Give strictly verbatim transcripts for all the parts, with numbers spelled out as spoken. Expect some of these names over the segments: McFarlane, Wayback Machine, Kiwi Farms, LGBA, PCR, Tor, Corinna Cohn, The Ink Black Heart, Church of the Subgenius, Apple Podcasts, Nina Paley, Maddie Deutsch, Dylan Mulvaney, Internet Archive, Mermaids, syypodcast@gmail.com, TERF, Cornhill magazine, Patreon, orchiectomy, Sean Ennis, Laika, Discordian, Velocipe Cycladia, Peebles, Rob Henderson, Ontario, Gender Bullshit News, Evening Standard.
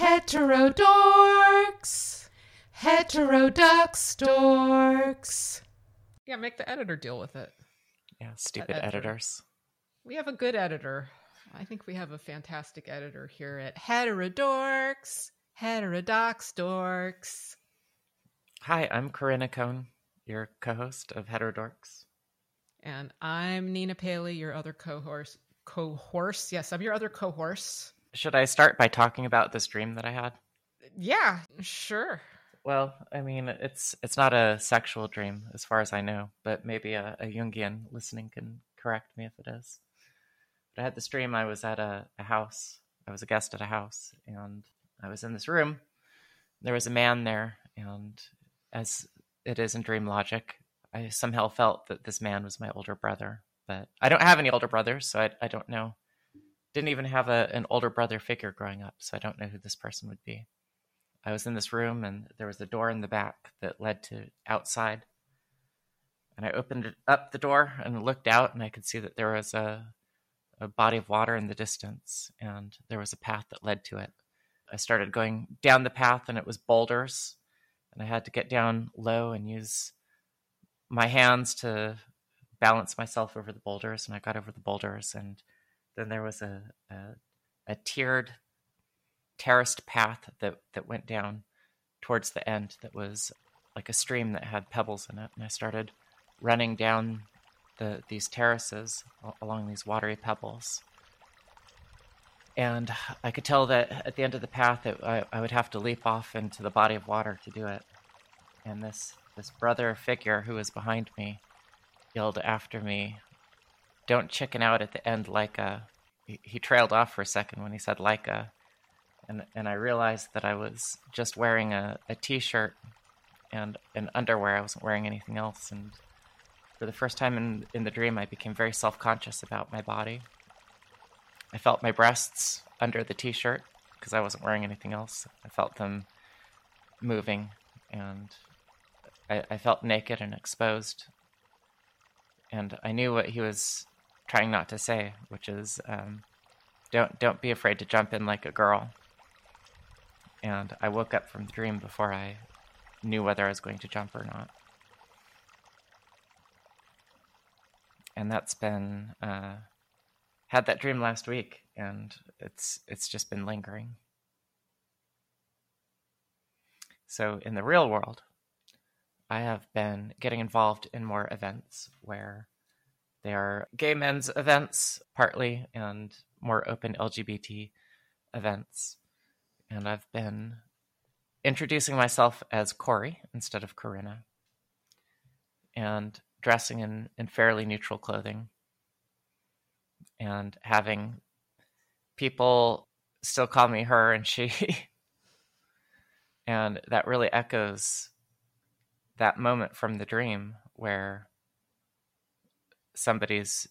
Heterodorks. Heterodux dorks. Yeah, make the editor deal with it. Yeah, stupid editor. editors. We have a good editor. I think we have a fantastic editor here at Heterodorks. Heterodox dorks. Hi, I'm Corinna Cohn, your co-host of Heterodorks. And I'm Nina Paley, your other co-horse. Co-horse? Yes, I'm your other co-horse. Should I start by talking about this dream that I had? Yeah, sure. Well, I mean, it's it's not a sexual dream, as far as I know, but maybe a, a Jungian listening can correct me if it is. But I had this dream. I was at a, a house. I was a guest at a house, and I was in this room. There was a man there, and as it is in dream logic, I somehow felt that this man was my older brother. But I don't have any older brothers, so I, I don't know. Didn't even have a, an older brother figure growing up, so I don't know who this person would be. I was in this room, and there was a door in the back that led to outside. And I opened up the door and looked out, and I could see that there was a, a body of water in the distance, and there was a path that led to it. I started going down the path, and it was boulders, and I had to get down low and use my hands to balance myself over the boulders, and I got over the boulders, and then there was a a, a tiered, terraced path that, that went down towards the end that was like a stream that had pebbles in it, and I started running down the these terraces along these watery pebbles. And I could tell that at the end of the path that I, I would have to leap off into the body of water to do it. And this, this brother figure who was behind me yelled after me, "Don't chicken out at the end, Laika." He, he trailed off for a second when he said Laika. And and I realized that I was just wearing a, a t-shirt and an underwear. I wasn't wearing anything else. And for the first time in, in the dream, I became very self-conscious about my body. I felt my breasts under the t-shirt because I wasn't wearing anything else. I felt them moving, and I, I felt naked and exposed. And I knew what he was trying not to say, which is, um, don't don't be afraid to jump in like a girl. And I woke up from the dream before I knew whether I was going to jump or not. And that's been... Uh, Had that dream last week, and it's it's just been lingering. So in the real world, I have been getting involved in more events where they are gay men's events, partly, and more open L G B T events. And I've been introducing myself as Corey instead of Corinna, and dressing in, in fairly neutral clothing, and having people still call me her and she. And that really echoes that moment from the dream where somebody's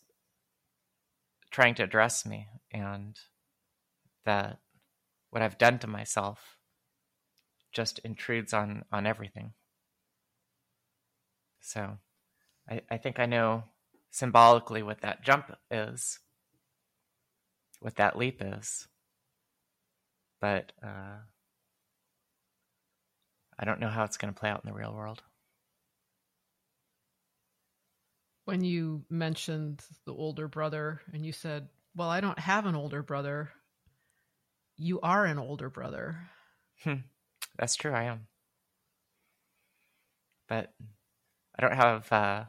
trying to address me, and that what I've done to myself just intrudes on, on everything. So I, I think I know symbolically what that jump is, what that leap is, but uh, I don't know how it's going to play out in the real world. When you mentioned the older brother and you said, well, I don't have an older brother, you are an older brother. Hmm. That's true, I am. But I don't have uh,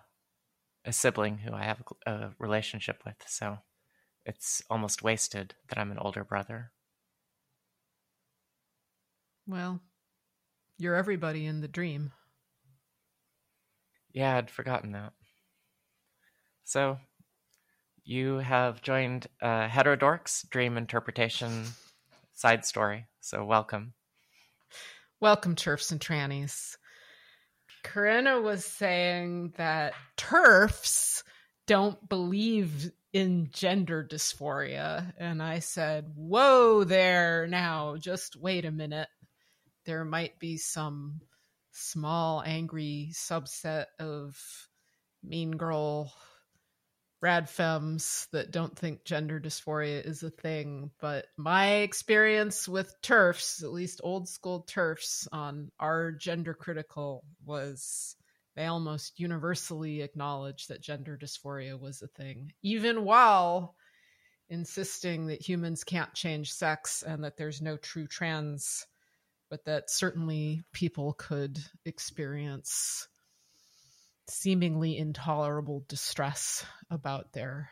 a sibling who I have a relationship with, so... It's almost wasted that I'm an older brother. Well, you're everybody in the dream. Yeah, I'd forgotten that. So, you have joined uh, Heterodorks Dream Interpretation Side Story, so welcome. Welcome, TERFs and Trannies. Corinna was saying that TERFs don't believe in gender dysphoria, and I said, whoa there, now just wait a minute. There might be some small angry subset of mean girl rad femmes that don't think gender dysphoria is a thing, but my experience with TERFs, at least old school TERFs on our gender critical, was they almost universally acknowledged that gender dysphoria was a thing, even while insisting that humans can't change sex and that there's no true trans, but that certainly people could experience seemingly intolerable distress about their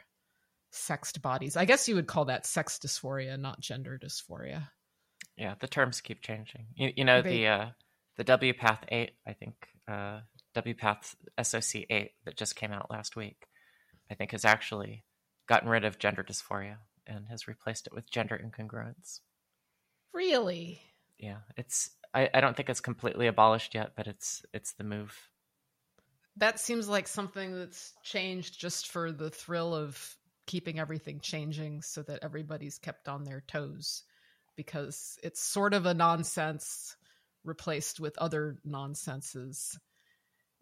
sexed bodies. I guess you would call that sex dysphoria, not gender dysphoria. Yeah, the terms keep changing. You, you know, they, the uh, the W P A T H eight, I think, uh, W P A T H S O C eight that just came out last week, I think has actually gotten rid of gender dysphoria and has replaced it with gender incongruence. Really? Yeah, it's. I, I don't think it's completely abolished yet, but it's it's the move. That seems like something that's changed just for the thrill of keeping everything changing so that everybody's kept on their toes, because it's sort of a nonsense replaced with other nonsenses.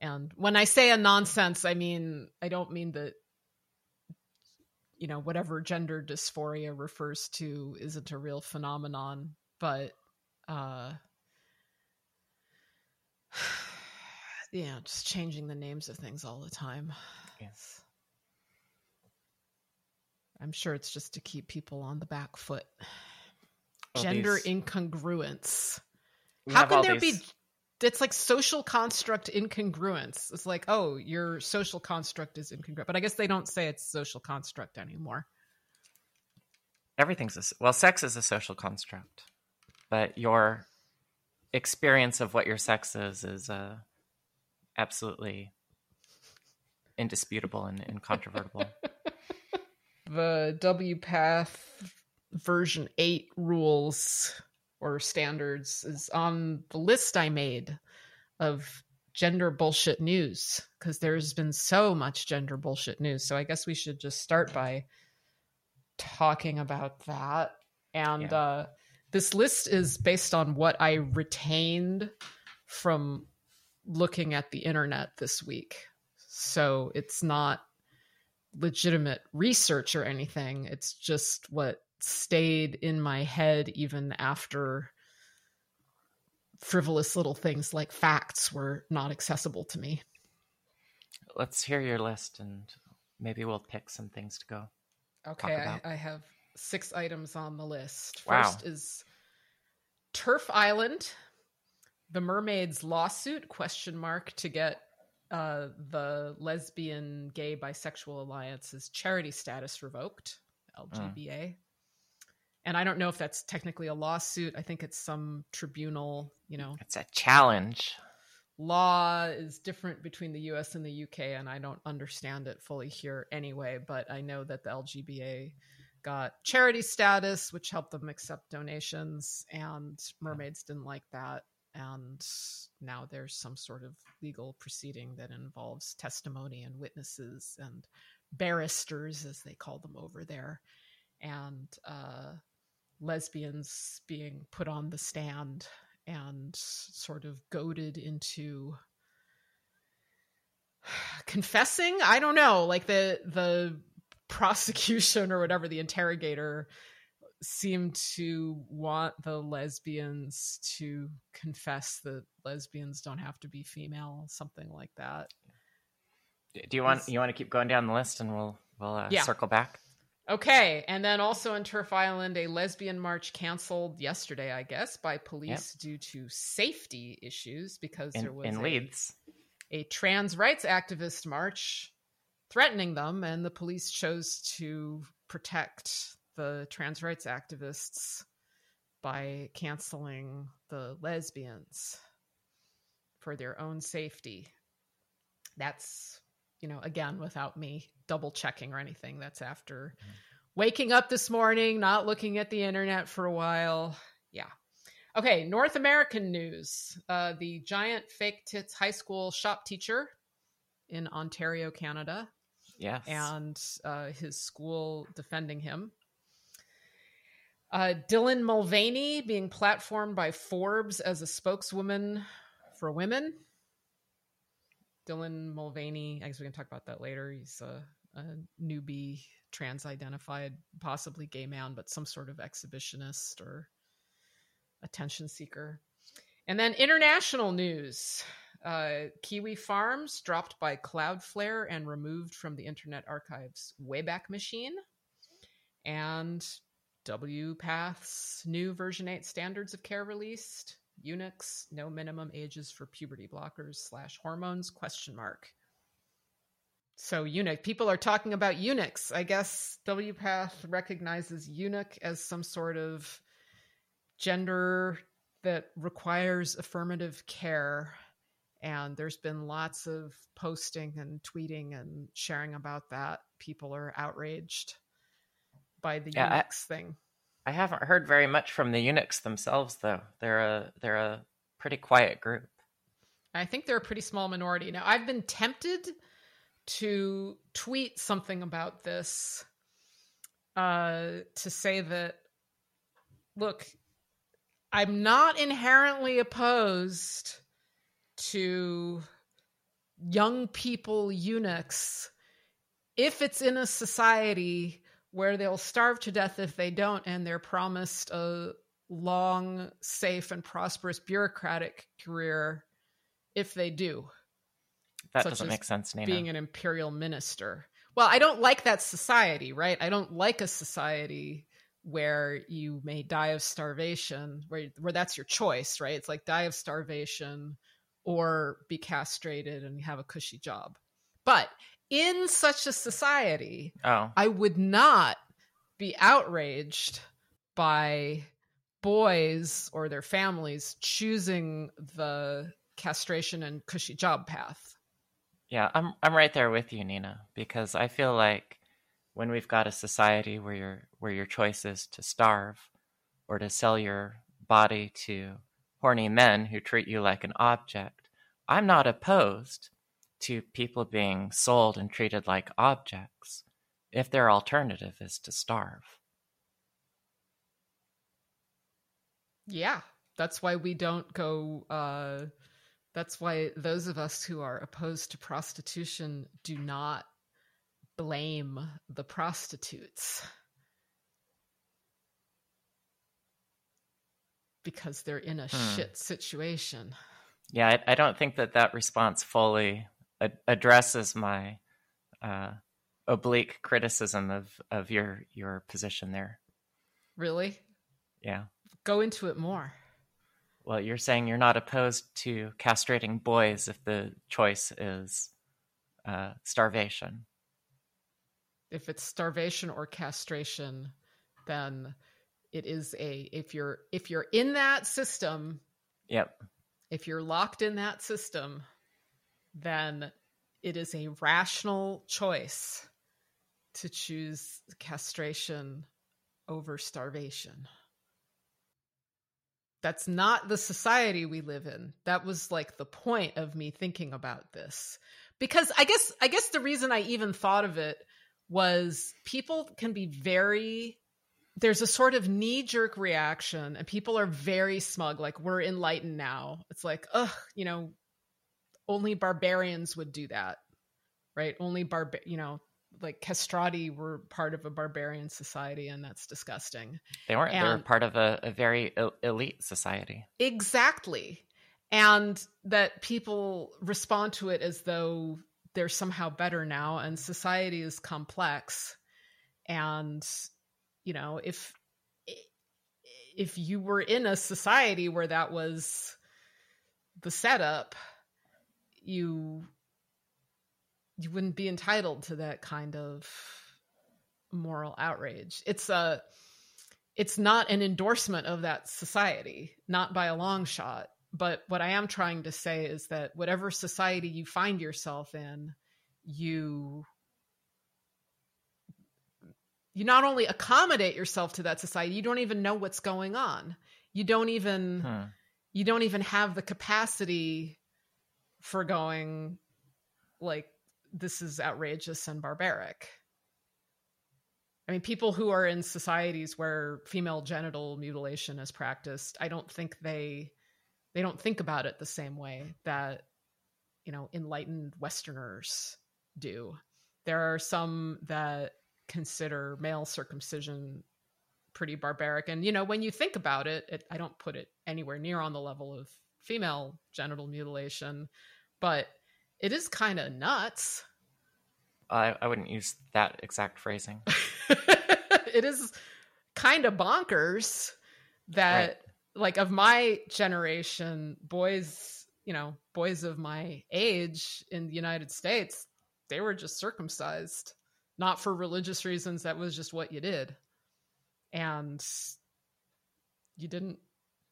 And when I say a nonsense, I mean, I don't mean that, you know, whatever gender dysphoria refers to isn't a real phenomenon, but uh, yeah, just changing the names of things all the time. Yes. I'm sure it's just to keep people on the back foot. All gender these... incongruence. We How can there these... be... It's like social construct incongruence. It's like, oh, your social construct is incongruent. But I guess they don't say it's social construct anymore. Everything's... A, well, sex is a social construct. But your experience of what your sex is is... Uh... absolutely indisputable and incontrovertible. The W P A T H version eight rules or standards is on the list I made of gender bullshit news, because there's been so much gender bullshit news. So I guess we should just start by talking about that. And yeah. uh, this list is based on what I retained from looking at the internet this week. So it's not legitimate research or anything. It's just what stayed in my head even after frivolous little things like facts were not accessible to me. Let's hear your list and maybe we'll pick some things to go. Okay, I, I have six items on the list. Wow. First is Turf Island. The Mermaids lawsuit, question mark, to get uh, the lesbian, gay, bisexual alliance's charity status revoked, L G B A. Uh. And I don't know if that's technically a lawsuit. I think it's some tribunal, you know. It's a challenge. Law is different between the U S and the U K, and I don't understand it fully here anyway, but I know that the L G B A got charity status, which helped them accept donations, and Mermaids didn't like that. And now there's some sort of legal proceeding that involves testimony and witnesses and barristers, as they call them over there, and uh, lesbians being put on the stand and sort of goaded into confessing. I don't know, like the the prosecution or whatever, the interrogator seem to want the lesbians to confess that lesbians don't have to be female, something like that. Do you want you want to keep going down the list and we'll we'll uh, yeah. circle back? Okay, and then also in Turf Island, a lesbian march canceled yesterday, I guess, by police yep. due to safety issues because in, there was in a, Leeds. a trans rights activist march threatening them, and the police chose to protect the trans rights activists by canceling the lesbians for their own safety. That's, you know, again, without me double checking or anything. That's after mm. waking up this morning, not looking at the internet for a while. Yeah. Okay. North American news. Uh, the giant fake tits high school shop teacher in Ontario, Canada. Yes. And uh, his school defending him. Uh, Dylan Mulvaney being platformed by Forbes as a spokeswoman for women. Dylan Mulvaney, I guess we can talk about that later. He's a, a newbie, trans-identified, possibly gay man, but some sort of exhibitionist or attention seeker. And then international news. Uh, Kiwi Farms dropped by Cloudflare and removed from the Internet Archive's Wayback Machine. And W P A T H's new version eight standards of care released. Eunuchs, no minimum ages for puberty blockers slash hormones, question mark. So eunuch, people are talking about eunuchs. I guess W P A T H recognizes eunuch as some sort of gender that requires affirmative care. And there's been lots of posting and tweeting and sharing about that. People are outraged by the yeah, eunuchs I, thing. I haven't heard very much from the eunuchs themselves, though. They're a they're a pretty quiet group. I think they're a pretty small minority. Now, I've been tempted to tweet something about this uh, to say that, look, I'm not inherently opposed to young people eunuchs if it's in a society where they'll starve to death if they don't, and they're promised a long, safe, and prosperous bureaucratic career if they do. That Such doesn't make sense, Nina. Being an imperial minister. Well, I don't like that society, right? I don't like a society where you may die of starvation, where where that's your choice, right? It's like die of starvation or be castrated and have a cushy job. But in such a society, oh. I would not be outraged by boys or their families choosing the castration and cushy job path. Yeah, I'm I'm right there with you, Nina, because I feel like when we've got a society where your where your choice is to starve or to sell your body to horny men who treat you like an object, I'm not opposed to people being sold and treated like objects if their alternative is to starve. Yeah, that's why we don't go... Uh, that's why those of us who are opposed to prostitution do not blame the prostitutes. Because they're in a hmm. shit situation. Yeah, I, I don't think that that response fully ad- addresses my uh, oblique criticism of, of your, your position there. Really? Yeah. Go into it more. Well, you're saying you're not opposed to castrating boys if the choice is uh, starvation. If it's starvation or castration, then it is a if you're if you're in that system. Yep. If you're locked in that system, then it is a rational choice to choose castration over starvation. That's not the society we live in. That was like the point of me thinking about this. Because I guess I guess the reason I even thought of it was people can be very... There's a sort of knee-jerk reaction, and people are very smug, like, we're enlightened now. It's like, ugh, you know, only barbarians would do that, right? Only, barba- you know, like castrati were part of a barbarian society, and that's disgusting. They weren't. And they were part of a, a very elite society. Exactly. And that people respond to it as though they're somehow better now, and society is complex, and... You know, if if you were in a society where that was the setup, you you wouldn't be entitled to that kind of moral outrage. It's a it's not an endorsement of that society, not by a long shot. But what I am trying to say is that whatever society you find yourself in, you. You not only accommodate yourself to that society, you don't even know what's going on. You don't even huh. you don't even have the capacity for going like, this is outrageous and barbaric. I mean, people who are in societies where female genital mutilation is practiced, I don't think they they don't think about it the same way that, you know, enlightened Westerners do. There are some that consider male circumcision pretty barbaric. And, you know, when you think about it, it, I don't put it anywhere near on the level of female genital mutilation, but it is kind of nuts. I, I wouldn't use that exact phrasing. It is kind of bonkers that, right. like, of my generation, boys, you know, boys of my age in the United States, they were just circumcised, not for religious reasons. That was just what you did. And you didn't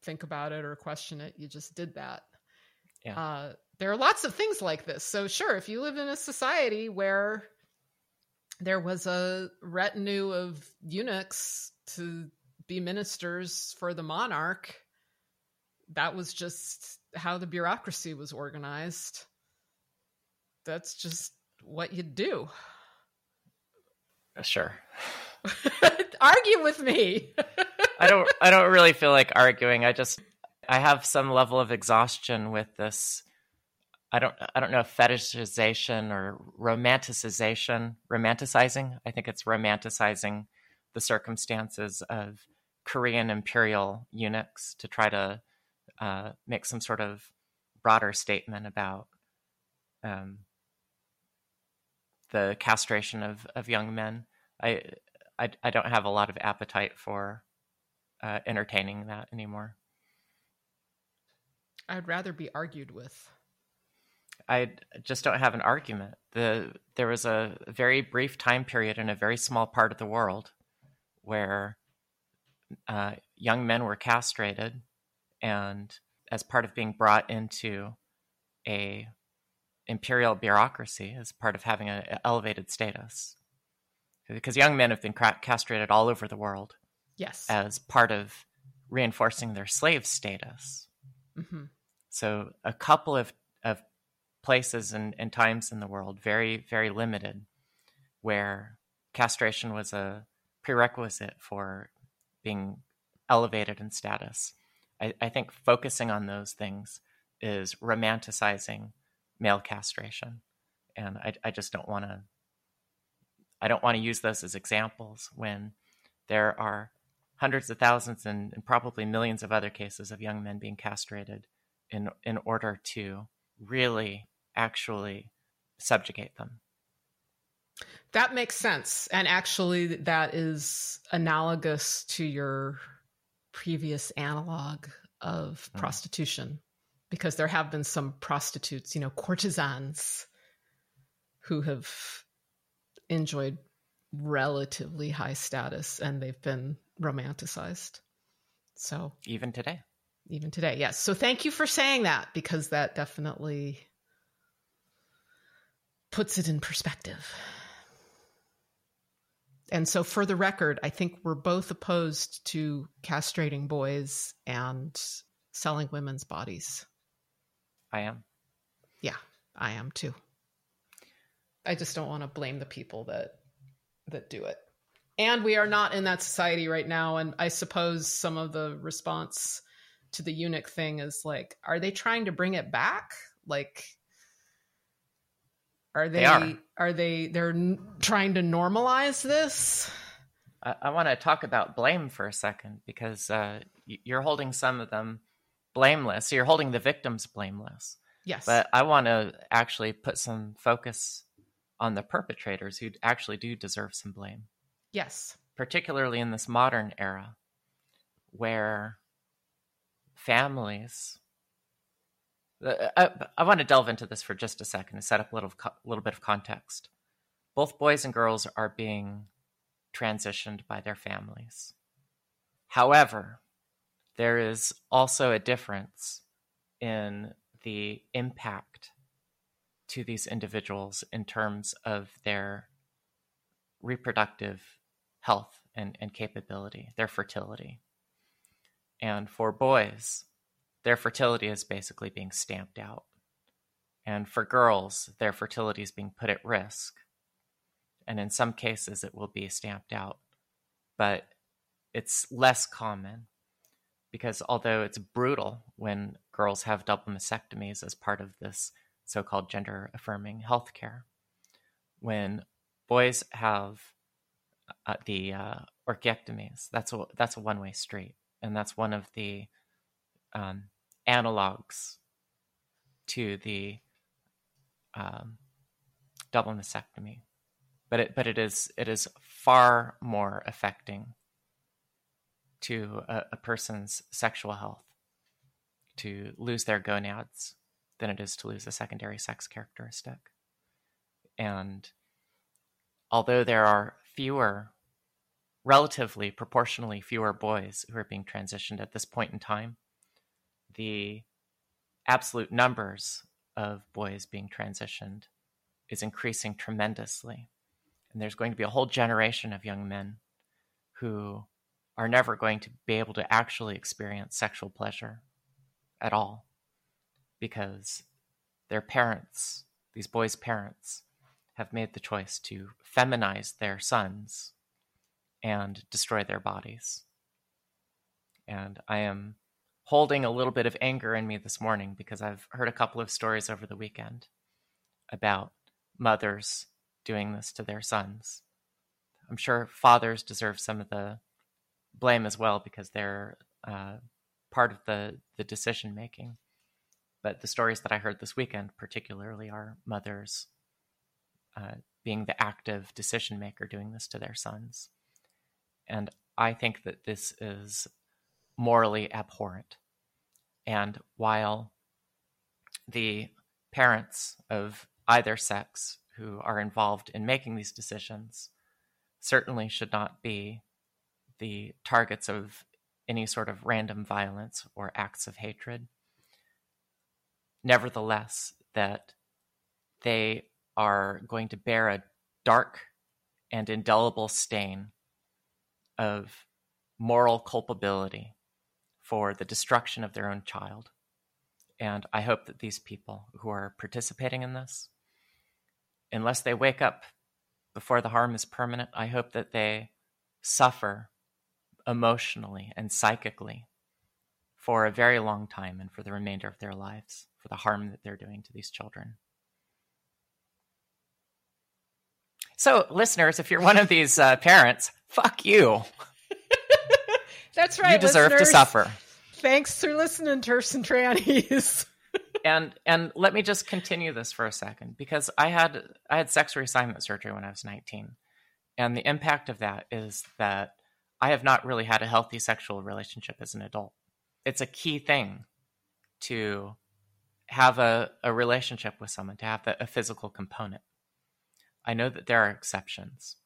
think about it or question it. You just did that. Yeah. Uh, there are lots of things like this. So sure, if you live in a society where there was a retinue of eunuchs to be ministers for the monarch, that was just how the bureaucracy was organized. That's just what you do. Sure. Argue with me. I don't I don't really feel like arguing. I just I have some level of exhaustion with this. I don't I don't know if fetishization or romanticization, romanticizing. I think it's romanticizing the circumstances of Korean imperial eunuchs to try to uh, make some sort of broader statement about um, the castration of, of young men. I, I I don't have a lot of appetite for uh, entertaining that anymore. I'd rather be argued with. I just don't have an argument. The there was a very brief time period in a very small part of the world where uh, young men were castrated, and as part of being brought into a imperial bureaucracy, as part of having an elevated status, because young men have been castrated all over the world. Yes, as part of reinforcing their slave status. Mm-hmm. So a couple of of places and, and times in the world, very, very limited, where castration was a prerequisite for being elevated in status. I, I think focusing on those things is romanticizing male castration. And I, I just don't want to, I don't want to use those as examples when there are hundreds of thousands and, and probably millions of other cases of young men being castrated in in order to really actually subjugate them. That makes sense. And actually that is analogous to your previous analog of mm. prostitution, because there have been some prostitutes, you know, courtesans who have enjoyed relatively high status and they've been romanticized. So even today, even today. Yes. So thank you for saying that, because that definitely puts it in perspective. And so for the record, I think we're both opposed to castrating boys and selling women's bodies. I am. Yeah, I am too. I just don't want to blame the people that that do it. And we are not in that society right now. And I suppose some of the response to the eunuch thing is like, are they trying to bring it back? Like, Are they, they are. are they, they're n- trying to normalize this? I, I want to talk about blame for a second, because uh, y- you're holding some of them blameless. So you're holding the victims blameless. Yes. But I want to actually put some focus on the perpetrators who actually do deserve some blame. Yes. Particularly in this modern era where families... I, I want to delve into this for just a second to set up a little, little bit of context. Both boys and girls are being transitioned by their families. However, there is also a difference in the impact to these individuals in terms of their reproductive health and, and capability, their fertility. And for boys, their fertility is basically being stamped out. And for girls, their fertility is being put at risk. And in some cases, it will be stamped out. But it's less common, because although it's brutal when girls have double mastectomies as part of this so-called gender-affirming healthcare, when boys have uh, the uh, orchiectomies. That's a that's a one way street, and that's one of the um, analogs to the um, double mastectomy. But it but it is it is far more affecting to a, a person's sexual health to lose their gonads than it is to lose a secondary sex characteristic. And although there are fewer, relatively proportionally fewer boys who are being transitioned at this point in time, the absolute numbers of boys being transitioned is increasing tremendously. And there's going to be a whole generation of young men who are never going to be able to actually experience sexual pleasure at all, because their parents, these boys' parents, have made the choice to feminize their sons and destroy their bodies. And I am holding a little bit of anger in me this morning because I've heard a couple of stories over the weekend about mothers doing this to their sons. I'm sure fathers deserve some of the blame as well because they're uh, part of the, the decision-making. But the stories that I heard this weekend particularly are mothers uh, being the active decision-maker doing this to their sons. And I think that this is morally abhorrent. And while the parents of either sex who are involved in making these decisions certainly should not be the targets of any sort of random violence or acts of hatred, nevertheless, that they are going to bear a dark and indelible stain of moral culpability for the destruction of their own child. And I hope that these people who are participating in this, unless they wake up before the harm is permanent, I hope that they suffer emotionally and psychically for a very long time and for the remainder of their lives for the harm that they're doing to these children. So, listeners, if you're one of these uh, parents, fuck you. That's right. You deserve listeners. to suffer. Thanks for listening, turfs and trannies. and and let me just continue this for a second, because I had I had sex reassignment surgery when I was nineteen, and the impact of that is that I have not really had a healthy sexual relationship as an adult. It's a key thing to have a, a relationship with someone, to have a, a physical component. I know that there are exceptions,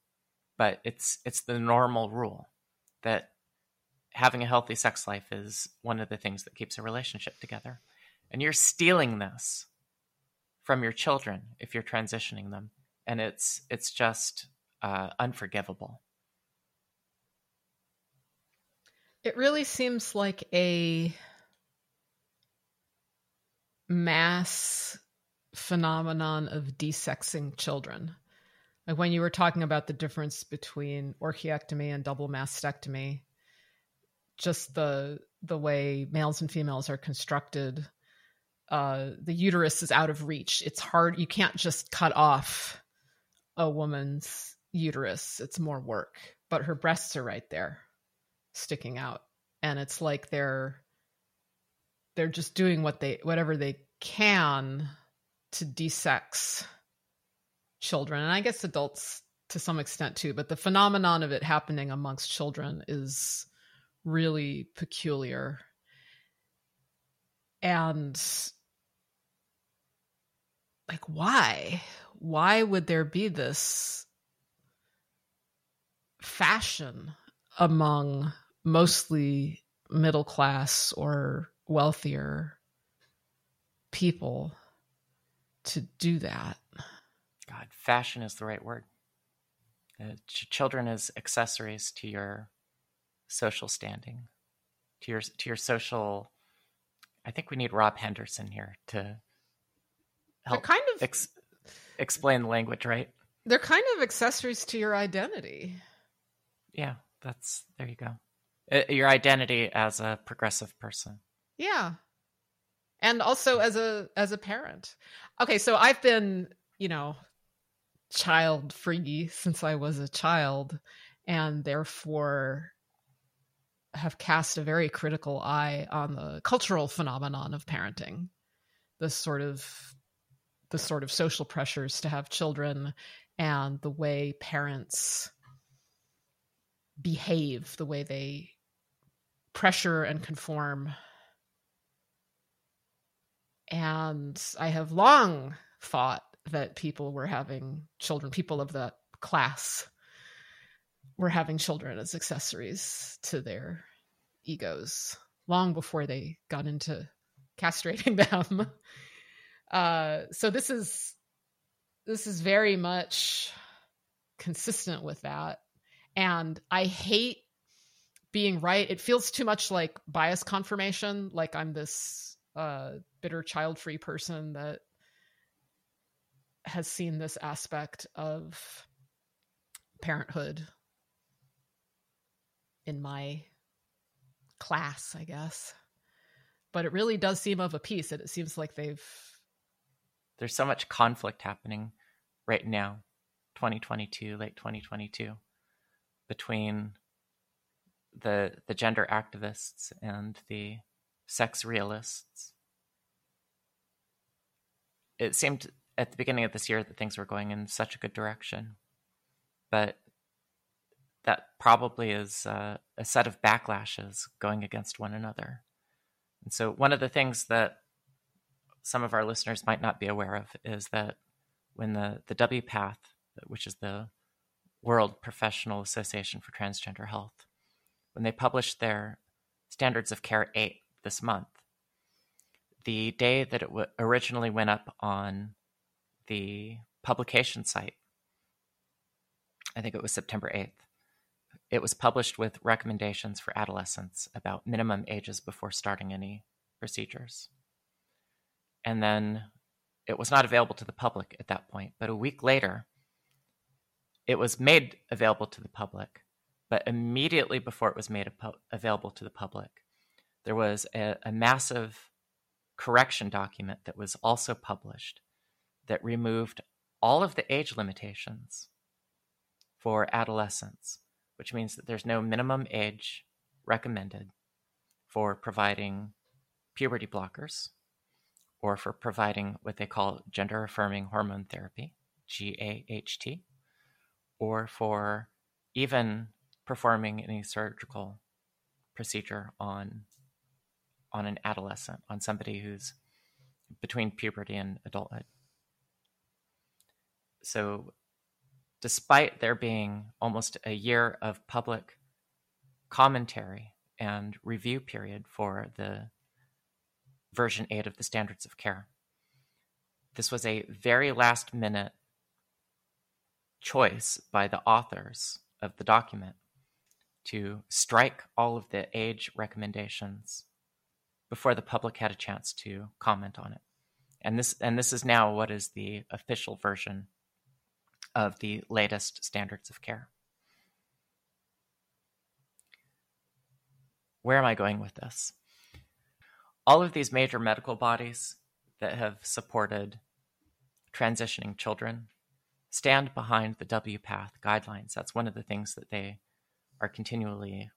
but it's it's the normal rule that having a healthy sex life is one of the things that keeps a relationship together. And you're stealing this from your children if you're transitioning them. And it's it's just uh, unforgivable. It really seems like a mass phenomenon of desexing children. Like when you were talking about the difference between orchiectomy and double mastectomy, just the the way males and females are constructed, uh, the uterus is out of reach. It's hard. You can't just cut off a woman's uterus. It's more work, but her breasts are right there, sticking out, and it's like they're they're just doing what they whatever they can to desex children, and I guess adults to some extent too, but the phenomenon of it happening amongst children is really peculiar. And like why why would there be this fashion among mostly middle class or wealthier people to do that? God, fashion is the right word. Uh, ch- children as accessories to your social standing, to your to your social. I think we need Rob Henderson here to help kind of ex- explain the language, right? They're kind of accessories to your identity. Yeah. That's, there you go. It, your identity as a progressive person. Yeah. And also as a, as a parent. Okay. So I've been, you know, child-free since I was a child, and therefore have cast a very critical eye on the cultural phenomenon of parenting, the sort of the sort of social pressures to have children and the way parents behave, the way they pressure and conform. And I have long thought that people were having children, people of that class were having children as accessories to their egos long before they got into castrating them. Uh, so this is, this is very much consistent with that. And I hate being right. It feels too much like bias confirmation. Like I'm this uh, bitter child-free person that has seen this aspect of parenthood in my class, I guess. But it really does seem of a piece, and it seems like they've... There's so much conflict happening right now, twenty twenty-two, late twenty twenty-two, between the the gender activists and the sex realists. It seemed at the beginning of this year that things were going in such a good direction, but that probably is uh, a set of backlashes going against one another. And so one of the things that some of our listeners might not be aware of is that when the, the W PATH, which is the World Professional Association for Transgender Health, when they published their Standards of Care eight this month, the day that it w- originally went up on the publication site, I think it was September eighth, it was published with recommendations for adolescents about minimum ages before starting any procedures. And then it was not available to the public at that point, but a week later, it was made available to the public. But immediately before it was made available to the public, there was a, a massive correction document that was also published that removed all of the age limitations for adolescents, which means that there's no minimum age recommended for providing puberty blockers or for providing what they call gender-affirming hormone therapy, G A H T, or for even performing any surgical procedure on, on an adolescent, on somebody who's between puberty and adulthood. So despite there being almost a year of public commentary and review period for the version eight of the Standards of Care, this was a very last minute choice by the authors of the document to strike all of the age recommendations before the public had a chance to comment on it. And this, and this is now what is the official version of the latest Standards of Care. Where am I going with this? All of these major medical bodies that have supported transitioning children stand behind the W PATH guidelines. That's one of the things that they are continually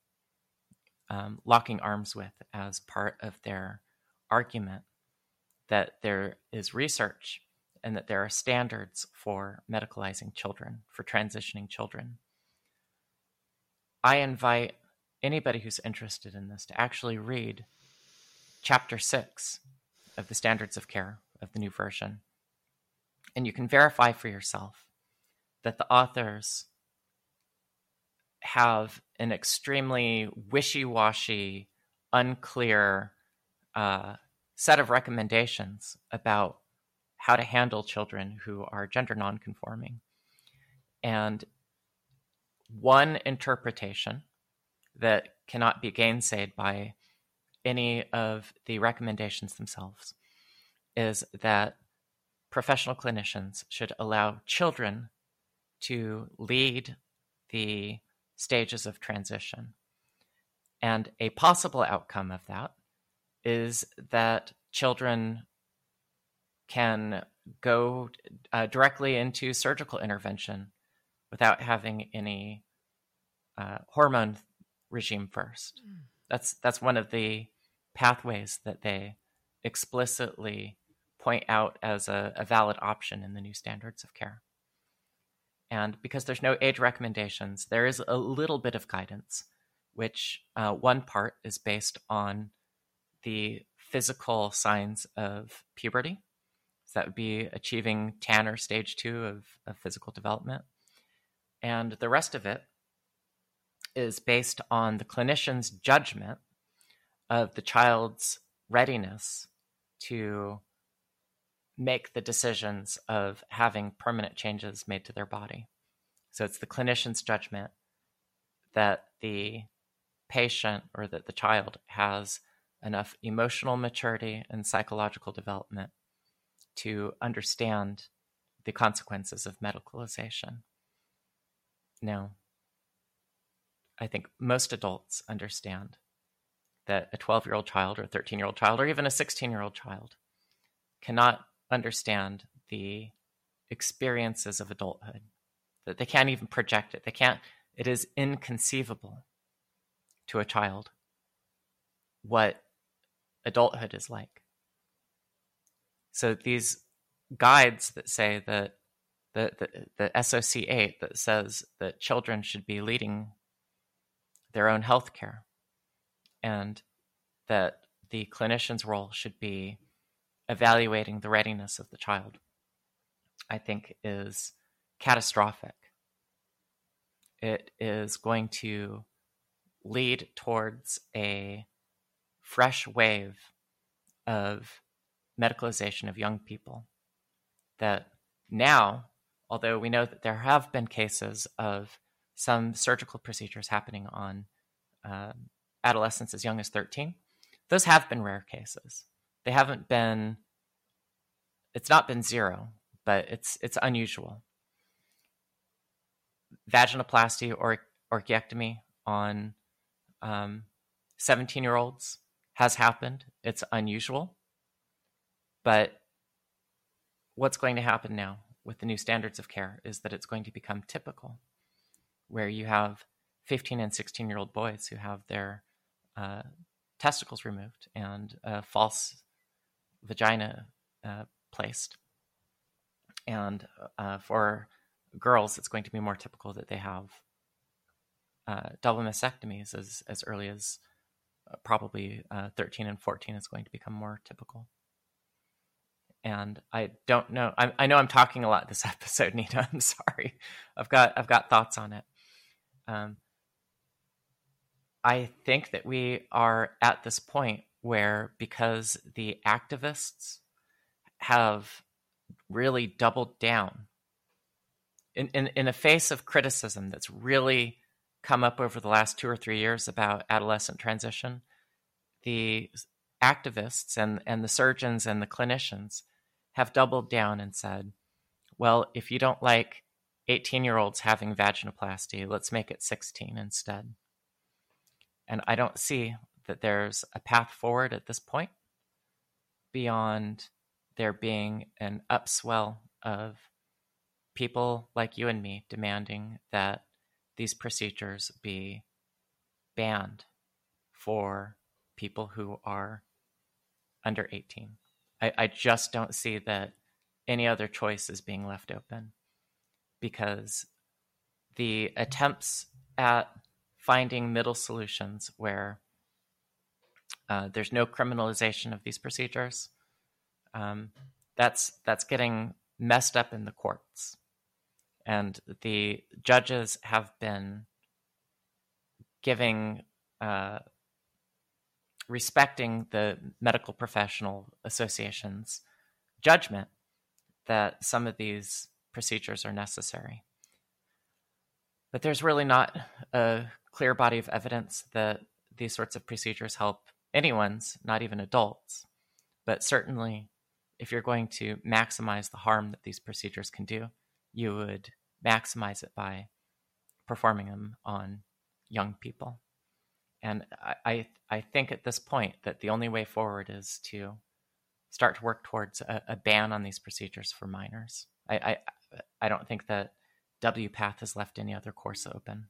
um, locking arms with as part of their argument that there is research and that there are standards for medicalizing children, for transitioning children. I invite anybody who's interested in this to actually read Chapter six of the Standards of Care of the new version. And you can verify for yourself that the authors have an extremely wishy-washy, unclear uh, set of recommendations about how to handle children who are gender nonconforming. And one interpretation that cannot be gainsaid by any of the recommendations themselves is that professional clinicians should allow children to lead the stages of transition. And a possible outcome of that is that children can go uh, directly into surgical intervention without having any uh, hormone regime first. Mm. That's that's one of the pathways that they explicitly point out as a, a valid option in the new standards of care. And because there's no age recommendations, there is a little bit of guidance, which uh, one part is based on the physical signs of puberty. So that would be achieving T A N or stage two of, of physical development. And the rest of it is based on the clinician's judgment of the child's readiness to make the decisions of having permanent changes made to their body. So it's the clinician's judgment that the patient or that the child has enough emotional maturity and psychological development to understand the consequences of medicalization. Now, I think most adults understand that a twelve-year-old child or a thirteen-year-old child or even a sixteen-year-old child cannot understand the experiences of adulthood, that they can't even project it. They can't, it is inconceivable to a child what adulthood is like. So these guides that say that the, the, the S O C eight that says that children should be leading their own healthcare and that the clinician's role should be evaluating the readiness of the child, I think is catastrophic. It is going to lead towards a fresh wave of medicalization of young people that now, although we know that there have been cases of some surgical procedures happening on um, adolescents as young as thirteen, those have been rare cases. They haven't been, it's not been zero, but it's it's unusual. Vaginoplasty or orchiectomy on um, seventeen-year-olds has happened. It's unusual. But what's going to happen now with the new standards of care is that it's going to become typical, where you have fifteen and sixteen-year-old boys who have their uh, testicles removed and a false vagina uh, placed. And uh, for girls, it's going to be more typical that they have uh, double mastectomies as, as early as uh, probably uh, thirteen and fourteen is going to become more typical. And I don't know. I, I know I'm talking a lot this episode, Nina. I'm sorry. I've got I've got thoughts on it. Um, I think that we are at this point where, because the activists have really doubled down in in, in the face of criticism that's really come up over the last two or three years about adolescent transition, the activists and and the surgeons and the clinicians have doubled down and said, well, if you don't like eighteen-year-olds having vaginoplasty, let's make it sixteen instead. And I don't see that there's a path forward at this point beyond there being an upswell of people like you and me demanding that these procedures be banned for people who are under eighteen. I, I just don't see that any other choice is being left open, because the attempts at finding middle solutions where uh, there's no criminalization of these procedures, um, that's that's getting messed up in the courts. And the judges have been giving, uh, respecting the medical professional association's judgment that some of these procedures are necessary. But there's really not a clear body of evidence that these sorts of procedures help anyone's, not even adults. But certainly, if you're going to maximize the harm that these procedures can do, you would maximize it by performing them on young people. And I I, I think at this point that the only way forward is to start to work towards a, a ban on these procedures for minors. I, I I don't think that W PATH has left any other course open.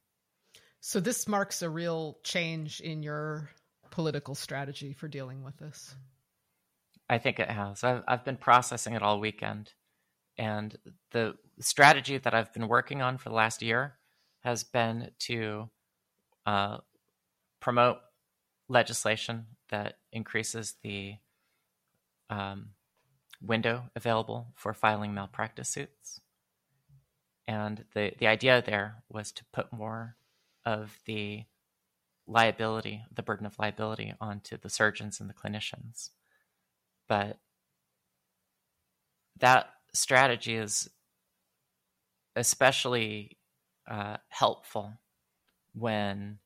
So this marks a real change in your political strategy for dealing with this. I think it has. I've, I've been processing it all weekend. And the strategy that I've been working on for the last year has been to uh, promote legislation that increases the um, window available for filing malpractice suits. And the, the idea there was to put more of the liability, the burden of liability, onto the surgeons and the clinicians. But that strategy is especially uh, helpful when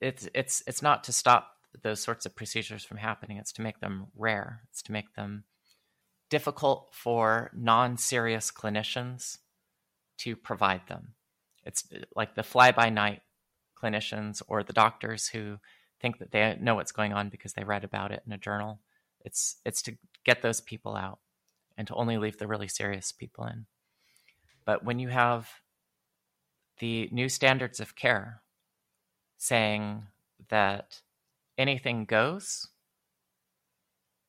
it's it's it's not to stop those sorts of procedures from happening. It's to make them rare. It's to make them difficult for non-serious clinicians to provide them. It's like the fly-by-night clinicians or the doctors who think that they know what's going on because they read about it in a journal. It's it's to get those people out and to only leave the really serious people in. But when you have the new standards of care saying that anything goes,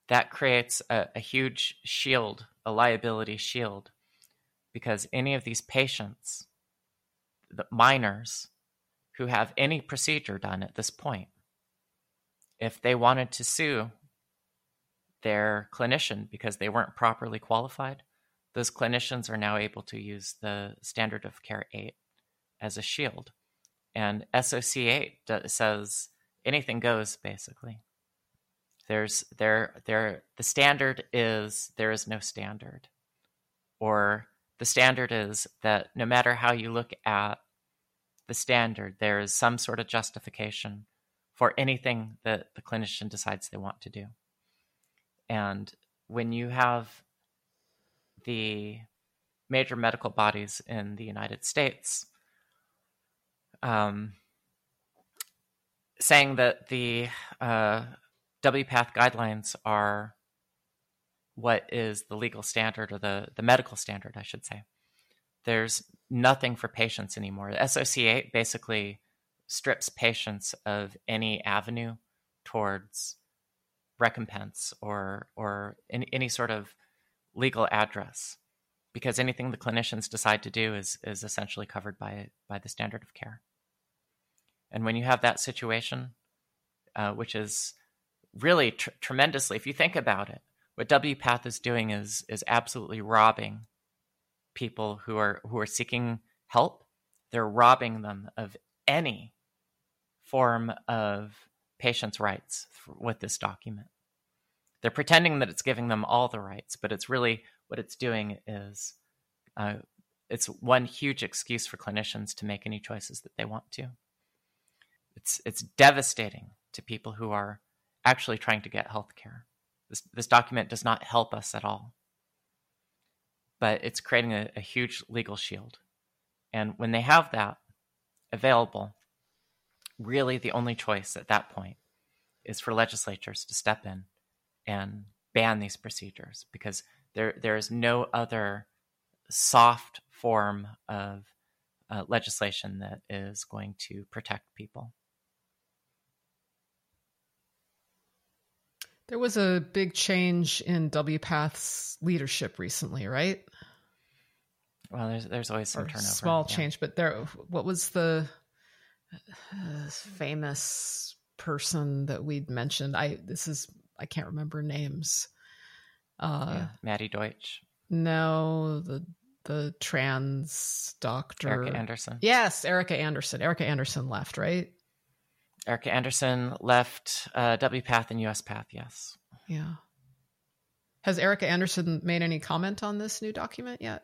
that creates a, a huge shield, a liability shield, because any of these patients, the minors who have any procedure done at this point, if they wanted to sue their clinician because they weren't properly qualified, those clinicians are now able to use the standard of care eight as a shield. And S O C eight says anything goes, basically. There's there there the standard is there is no standard, or the standard is that no matter how you look at the standard, there is some sort of justification for anything that the clinician decides they want to do. And when you have the major medical bodies in the United States um, saying that the uh, W PATH guidelines are what is the legal standard, or the, the medical standard, I should say. There's nothing for patients anymore. S O C eight basically strips patients of any avenue towards recompense or or in, any sort of legal address, because anything the clinicians decide to do is is essentially covered by by the standard of care. And when you have that situation, uh, which is really tr- tremendously, if you think about it, what W PATH is doing is is absolutely robbing people who are who are seeking help. They're robbing them of any form of patient's rights with this document. They're pretending that it's giving them all the rights, but it's really what it's doing is uh, it's one huge excuse for clinicians to make any choices that they want to. It's it's devastating to people who are actually trying to get health care. This, this document does not help us at all, but it's creating a, a huge legal shield. And when they have that available, really the only choice at that point is for legislatures to step in and ban these procedures, because there there is no other soft form of uh, legislation that is going to protect people. There was a big change in W PATH's leadership recently, right? Well, there's there's always some or turnover. Small yeah. change, but there. What was the uh, famous person that we'd mentioned? I this is I can't remember names. Uh, yeah. Maddie Deutsch. No, the the trans doctor. Erica Anderson. Yes, Erica Anderson. Erica Anderson left, right? Erica Anderson left uh, W PATH and U S PATH, yes. Yeah. Has Erica Anderson made any comment on this new document yet?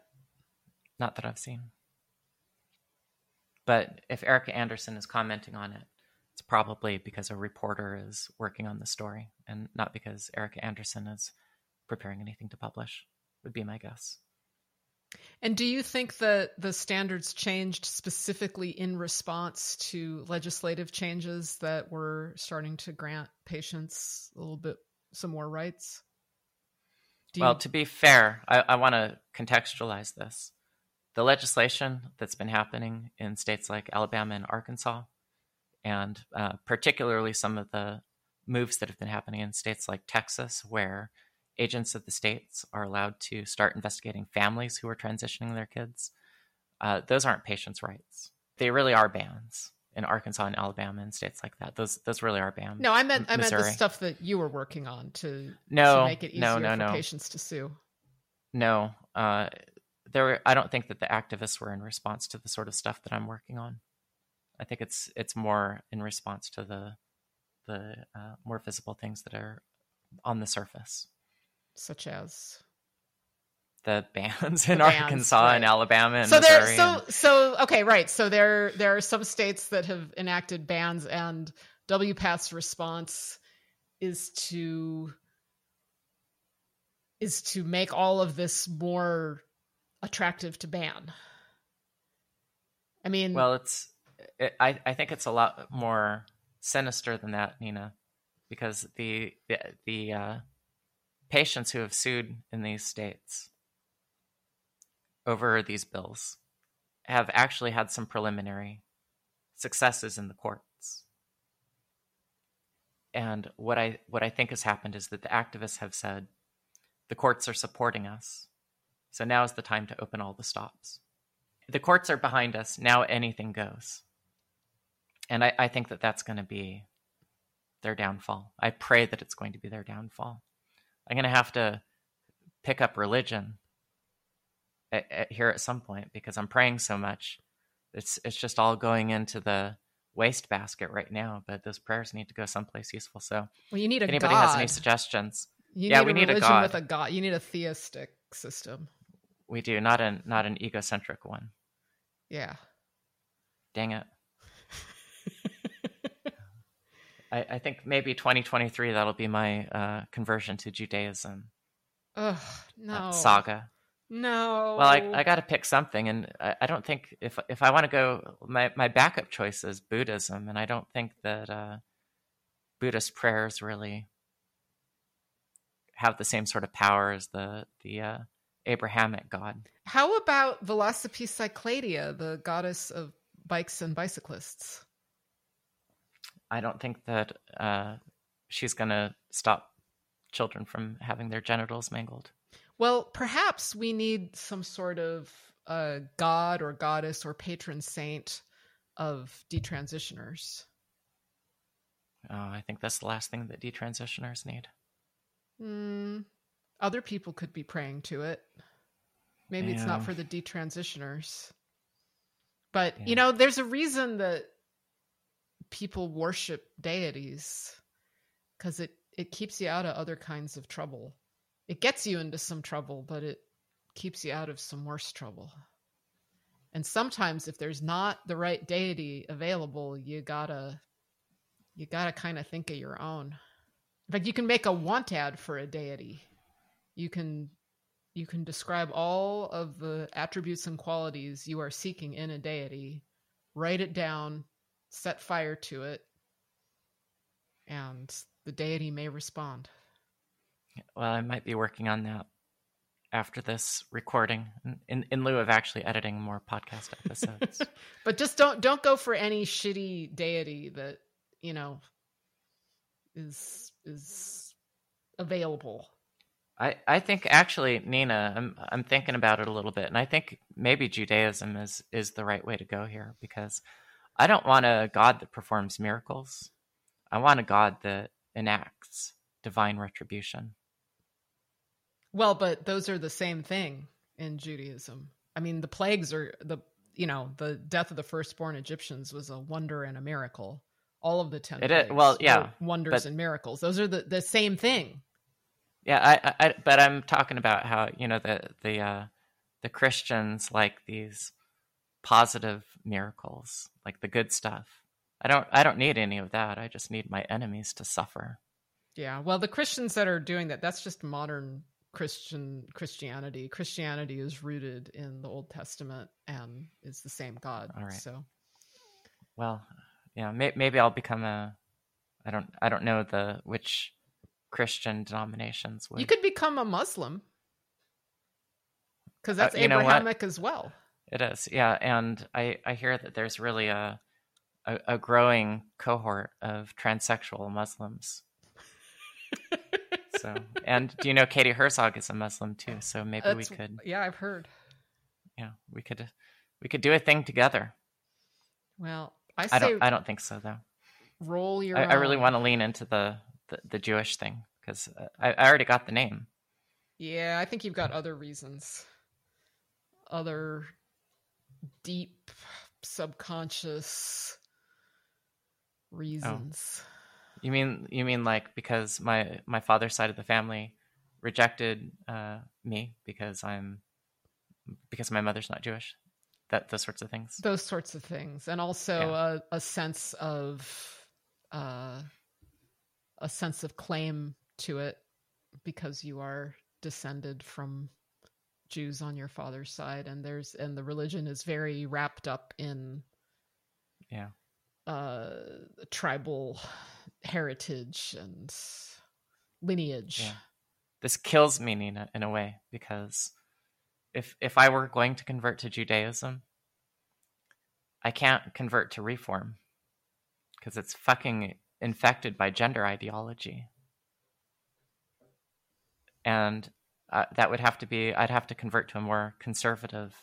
Not that I've seen. But if Erica Anderson is commenting on it, it's probably because a reporter is working on the story and not because Erica Anderson is preparing anything to publish, would be my guess. And do you think that the standards changed specifically in response to legislative changes that were starting to grant patients a little bit, some more rights? Do well, you... to be fair, I, I want to contextualize this. The legislation that's been happening in states like Alabama and Arkansas, and uh, particularly some of the moves that have been happening in states like Texas, where agents of the states are allowed to start investigating families who are transitioning their kids. Uh, those aren't patients' rights. They really are bans in Arkansas and Alabama and states like that. Those those really are bans. No, I meant M- I meant the stuff that you were working on to, no, to make it easier no, no, for no. patients to sue. No, uh, there. Were, I don't think that the activists were in response to the sort of stuff that I'm working on. I think it's it's more in response to the the uh, more visible things that are on the surface. Such as the bans in the bans, Arkansas right. and Alabama and so Missouri. There, so, and... so okay, right. So there, there are some states that have enacted bans, and W PATH's response is to is to make all of this more attractive to ban. I mean, well, it's. It, I I think it's a lot more sinister than that, Nina, because the the the. Uh, patients who have sued in these states over these bills have actually had some preliminary successes in the courts. And what I what I think has happened is that the activists have said, the courts are supporting us, so now is the time to open all the stops. The courts are behind us, now anything goes. And I, I think that that's going to be their downfall. I pray that it's going to be their downfall. I'm going to have to pick up religion at, at, here at some point, because I'm praying so much. It's it's just all going into the wastebasket right now, but those prayers need to go someplace useful. So well, you need a anybody God. Has any suggestions? You yeah, need we a need a God. With a God. You need a theistic system. We do, not an, not an egocentric one. Yeah. Dang it. I, I think maybe twenty twenty-three, that'll be my uh, conversion to Judaism. Ugh, no. Uh, saga. No. Well, I, I got to pick something, and I, I don't think if if I want to go, my, my backup choice is Buddhism, and I don't think that uh, Buddhist prayers really have the same sort of power as the, the uh, Abrahamic God. How about Velocipe Cycladia, the goddess of bikes and bicyclists? I don't think that uh, she's going to stop children from having their genitals mangled. Well, perhaps we need some sort of uh, god or goddess or patron saint of detransitioners. Oh, I think that's the last thing that detransitioners need. Mm, other people could be praying to it. Maybe yeah. It's not for the detransitioners. But, yeah. you know, there's a reason that people worship deities, because it, it keeps you out of other kinds of trouble. It gets you into some trouble, but it keeps you out of some worse trouble. And sometimes if there's not the right deity available, you gotta, you gotta kind of think of your own. In fact, you can make a want ad for a deity. You can, you can describe all of the attributes and qualities you are seeking in a deity, write it down, set fire to it, and the deity may respond. Well, I might be working on that after this recording, in in lieu of actually editing more podcast episodes. But just don't don't go for any shitty deity that you know is is available. I, I think actually, Nina, I'm I'm thinking about it a little bit, and I think maybe Judaism is is the right way to go here, because I don't want a God that performs miracles. I want a God that enacts divine retribution. Well, but those are the same thing in Judaism. I mean, the plagues are the, you know, the death of the firstborn Egyptians was a wonder and a miracle. All of the ten it is, well, yeah, wonders but, and miracles. Those are the, the same thing. Yeah, I, I, but I'm talking about how, you know, the the uh, the Christians like these positive miracles, like the good stuff. I don't I don't need any of that. I just need my enemies to suffer. Yeah, well, the Christians that are doing that, that's just modern Christian Christianity. Christianity is rooted in the Old Testament and is the same God. All right. So, well, yeah, may, maybe I'll become a. I don't. I don't know the which Christian denominations would. You could become a Muslim because that's uh, Abrahamic as well. It is, yeah, and I, I hear that there's really a, a a growing cohort of transsexual Muslims. So, and do you know Katie Herzog is a Muslim too? So maybe that's, we could. Yeah, I've heard. Yeah, we could, we could do a thing together. Well, I say I don't, I don't think so though. Roll your. I, I really want to lean into the the, the Jewish thing because I, I already got the name. Yeah, I think you've got other reasons. Other. Deep subconscious reasons. Oh. You mean you mean like because my my father's side of the family rejected uh, me because I'm because my mother's not Jewish. That those sorts of things. Those sorts of things, and also yeah. a, a sense of uh, a sense of claim to it because you are descended from Jews on your father's side, and there's and the religion is very wrapped up in yeah uh tribal heritage and lineage. Yeah. This kills me, Nina, in a way, because if if I were going to convert to Judaism, I can't convert to Reform because it's fucking infected by gender ideology, and Uh, that would have to be, I'd have to convert to a more conservative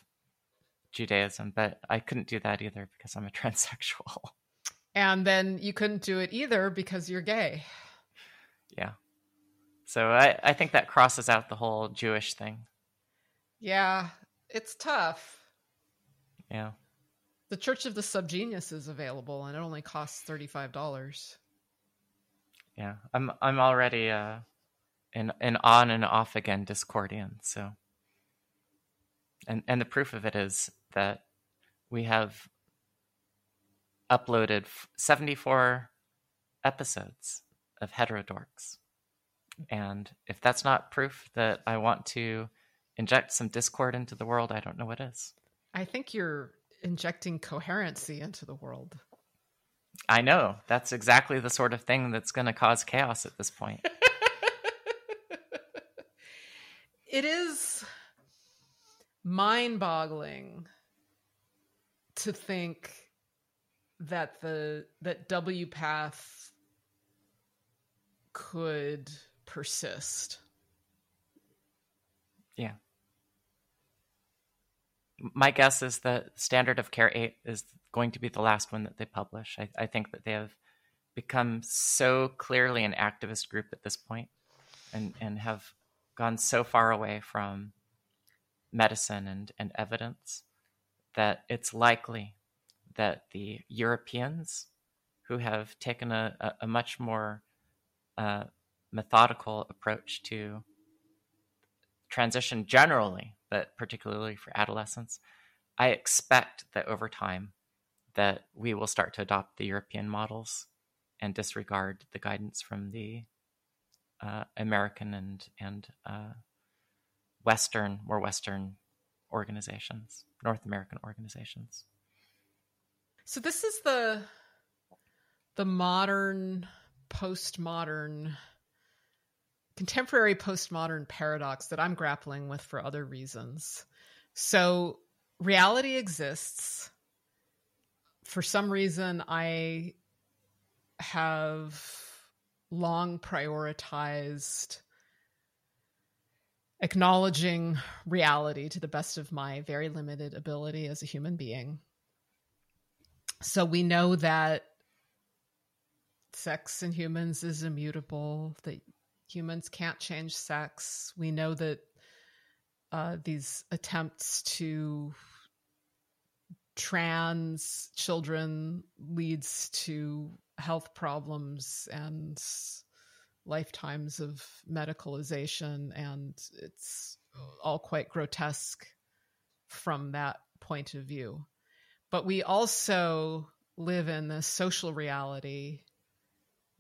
Judaism, but I couldn't do that either because I'm a transsexual. And then you couldn't do it either because you're gay. Yeah. So I, I think that crosses out the whole Jewish thing. Yeah, it's tough. Yeah. The Church of the Subgenius is available and it only costs thirty-five dollars. Yeah, I'm I'm already... Uh, And an on and off again Discordian. So, and and the proof of it is that we have uploaded seventy-four episodes of Heterodorks, and if that's not proof that I want to inject some discord into the world, I don't know what is. I think you're injecting coherency into the world. I know that's exactly the sort of thing that's going to cause chaos at this point. It is mind-boggling to think that the that W PATH could persist. Yeah. My guess is that Standard of Care eight is going to be the last one that they publish. I, I think that they have become so clearly an activist group at this point and, and have... gone so far away from medicine and, and evidence that it's likely that the Europeans who have taken a, a much more uh, methodical approach to transition generally, but particularly for adolescents, I expect that over time that we will start to adopt the European models and disregard the guidance from the Uh, American and and uh, Western, more Western organizations, North American organizations. So this is the the modern, postmodern, contemporary postmodern paradox that I'm grappling with for other reasons. So reality exists. For some reason, I have... long prioritized acknowledging reality to the best of my very limited ability as a human being. So we know that sex in humans is immutable, that humans can't change sex. We know that uh, these attempts to trans children leads to health problems and lifetimes of medicalization, and it's all quite grotesque from that point of view. But we also live in this social reality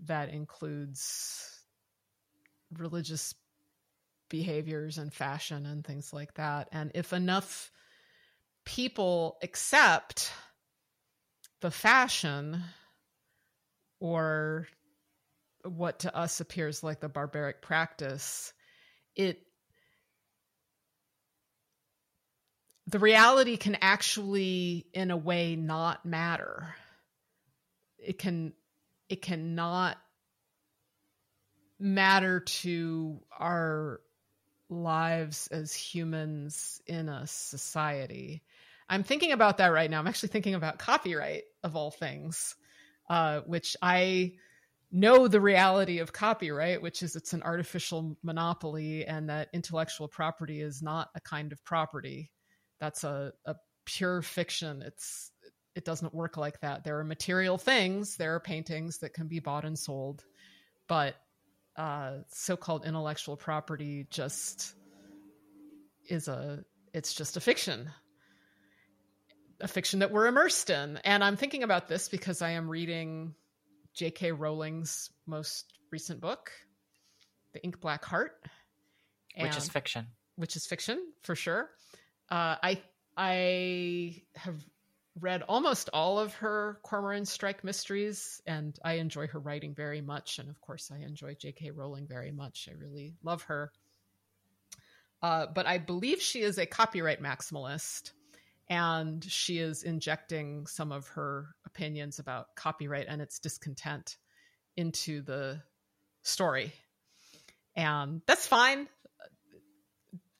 that includes religious behaviors and fashion and things like that. And if enough people accept the fashion or what to us appears like the barbaric practice, it the reality can actually, in a way, not matter. It can it cannot matter to our lives as humans in a society. I'm thinking about that right now. I'm actually thinking about copyright, of all things, uh, which I know the reality of copyright, which is it's an artificial monopoly, and that intellectual property is not a kind of property. That's a, a pure fiction. It's it doesn't work like that. There are material things. There are paintings that can be bought and sold, but uh, so-called intellectual property just is a it's just a fiction. A fiction that we're immersed in. And I'm thinking about this because I am reading J K Rowling's most recent book, The Ink Black Heart. Which is fiction. Which is fiction, for sure. Uh, I I have read almost all of her Cormoran Strike mysteries, and I enjoy her writing very much. And of course, I enjoy J K Rowling very much. I really love her. Uh, but I believe she is a copyright maximalist. And she is injecting some of her opinions about copyright and its discontent into the story. And that's fine.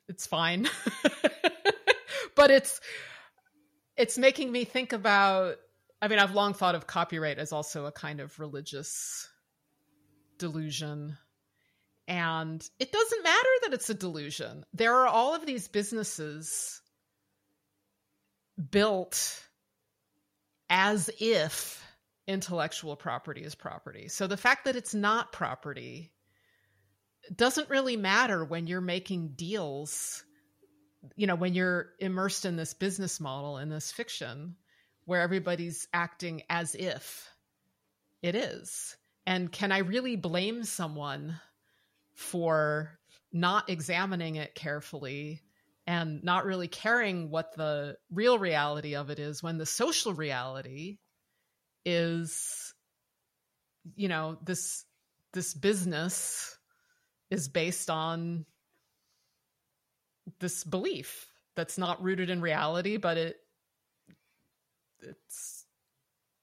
It's fine. But it's it's making me think about, I mean, I've long thought of copyright as also a kind of religious delusion. And it doesn't matter that it's a delusion. There are all of these businesses built as if intellectual property is property. So the fact that it's not property doesn't really matter when you're making deals, you know, when you're immersed in this business model, in this fiction, where everybody's acting as if it is. And can I really blame someone for not examining it carefully and not really caring what the real reality of it is when the social reality is, you know, this this business is based on this belief that's not rooted in reality, but it it's,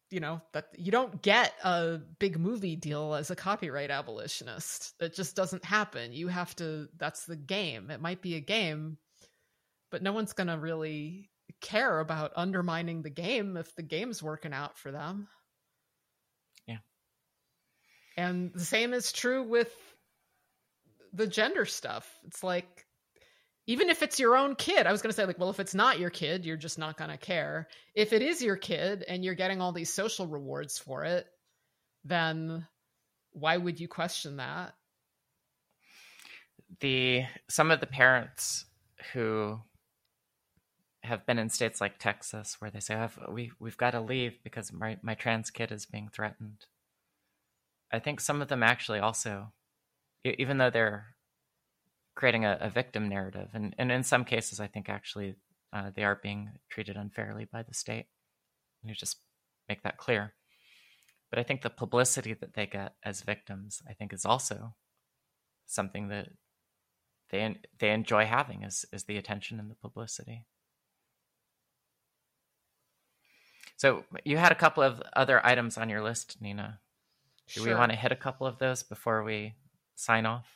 you know, that you don't get a big movie deal as a copyright abolitionist. It just doesn't happen. You have to, that's the game. It might be a game, but no one's going to really care about undermining the game if the game's working out for them. Yeah. And the same is true with the gender stuff. It's like, even if it's your own kid, I was going to say like, well, if it's not your kid, you're just not going to care. If it is your kid and you're getting all these social rewards for it, then why would you question that? The, some of the parents who have been in states like Texas where they say, I've, we, we've got to leave because my, my trans kid is being threatened. I think some of them actually also, even though they're creating a, a victim narrative, and, and in some cases, I think actually uh, they are being treated unfairly by the state. And you just make that clear. But I think the publicity that they get as victims, I think is also something that they they enjoy having is, is the attention and the publicity. So you had a couple of other items on your list, Nina. Do Sure. we want to hit a couple of those before we sign off?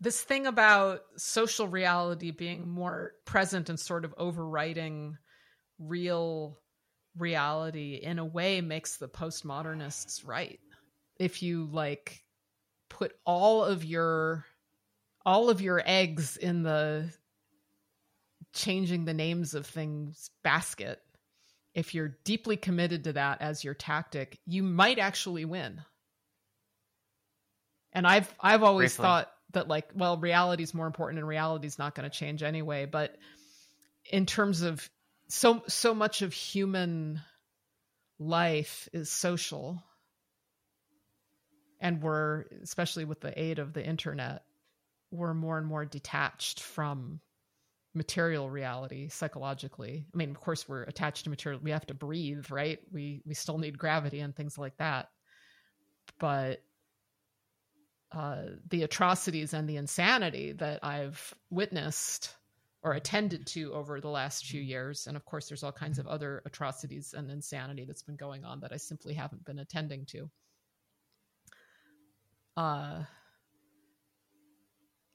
This thing about social reality being more present and sort of overriding real reality in a way makes the postmodernists right. If you like put all of your all of your eggs in the changing the names of things basket, if you're deeply committed to that as your tactic, you might actually win. And I've, I've always Briefly. thought that like, well, reality is more important and reality is not going to change anyway. But in terms of so, so much of human life is social, and we're, especially with the aid of the internet, we're more and more detached from material reality psychologically. I mean, of course, we're attached to material. We have to breathe, right? We we still need gravity and things like that. But uh, the atrocities and the insanity that I've witnessed or attended to over the last few years, and of course, there's all kinds of other atrocities and insanity that's been going on that I simply haven't been attending to. Uh,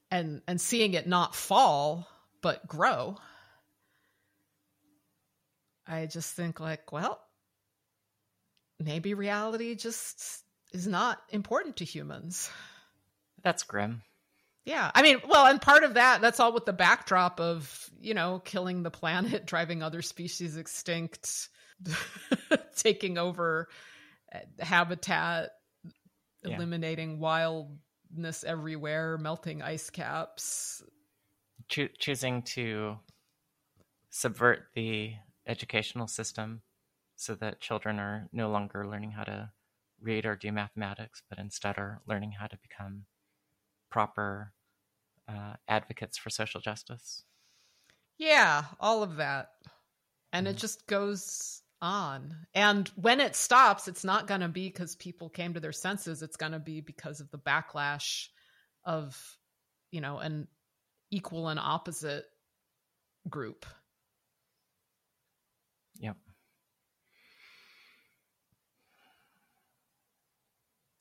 and and seeing it not fall, but grow, I just think like, well, maybe reality just is not important to humans. That's grim. Yeah. I mean, well, and part of that, that's all with the backdrop of, you know, killing the planet, driving other species extinct, taking over habitat, yeah. eliminating wildness everywhere, melting ice caps. Cho- choosing to subvert the educational system so that children are no longer learning how to read or do mathematics, but instead are learning how to become proper uh, advocates for social justice. Yeah, all of that. And mm-hmm. it just goes on. And when it stops, it's not going to be because people came to their senses. It's going to be because of the backlash of, you know, and equal and opposite group. Yep.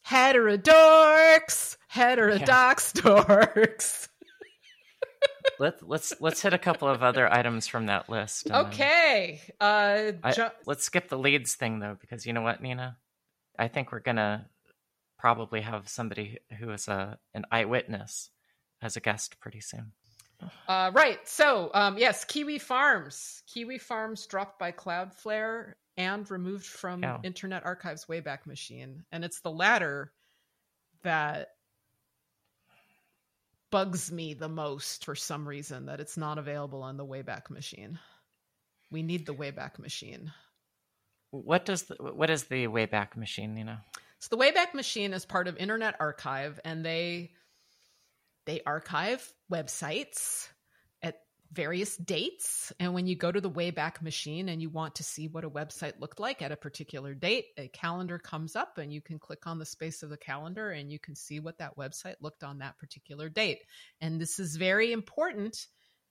Heterodorks, heterodox yeah. dorks. let's let's let's hit a couple of other items from that list. Okay. Uh, I, ju- let's skip the leads thing though, because you know what, Nina, I think we're gonna probably have somebody who is a an eyewitness as a guest pretty soon. Uh, right. So um, yes, Kiwi Farms. Kiwi Farms dropped by Cloudflare and removed from oh. Internet Archive's Wayback Machine. And it's the latter that bugs me the most for some reason, that it's not available on the Wayback Machine. We need the Wayback Machine. What does the, what is the Wayback Machine, Nina? So the Wayback Machine is part of Internet Archive, and they... They archive websites at various dates. And when you go to the Wayback Machine and you want to see what a website looked like at a particular date, a calendar comes up and you can click on the space of the calendar and you can see what that website looked on that particular date. And this is very important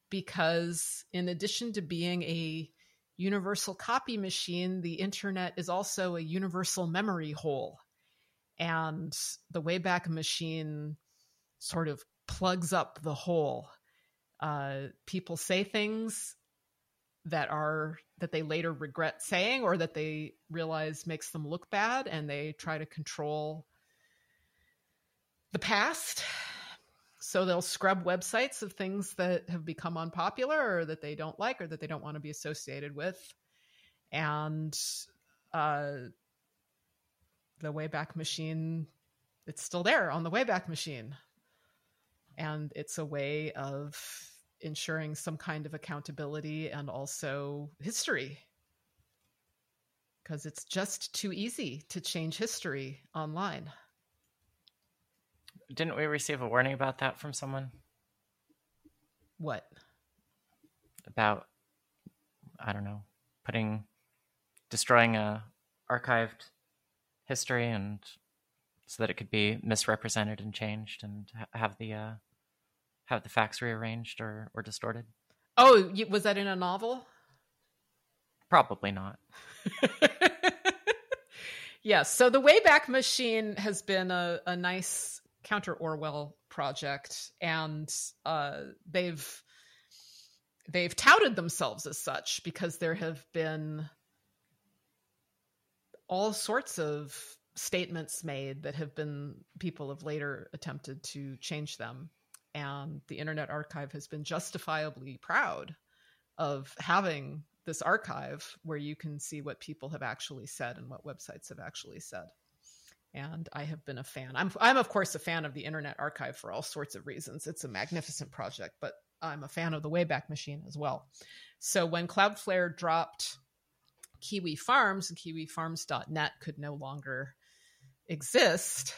because in addition to being a universal copy machine, the internet is also a universal memory hole. And the Wayback Machine sort of plugs up the hole. Uh, people say things that are that they later regret saying, or that they realize makes them look bad, and they try to control the past. So they'll scrub websites of things that have become unpopular, or that they don't like, or that they don't want to be associated with. And uh, the Wayback Machine, it's still there on the Wayback Machine. And it's a way of ensuring some kind of accountability and also history, because it's just too easy to change history online. Didn't we receive a warning about that from someone? What? About, I don't know, putting, destroying a archived history and so that it could be misrepresented and changed and have the, uh, have the facts rearranged or, or distorted. Oh, was that in a novel? Probably not. Yes. So the Wayback Machine has been a, a nice counter-Orwell project, and uh, they've, they've touted themselves as such because there have been all sorts of statements made that have been, people have later attempted to change them. And the Internet Archive has been justifiably proud of having this archive where you can see what people have actually said and what websites have actually said. And I have been a fan. I'm, I'm of course a fan of the Internet Archive for all sorts of reasons. It's a magnificent project, but I'm a fan of the Wayback Machine as well. So when Cloudflare dropped Kiwi Farms, and kiwi farms dot net could no longer exist,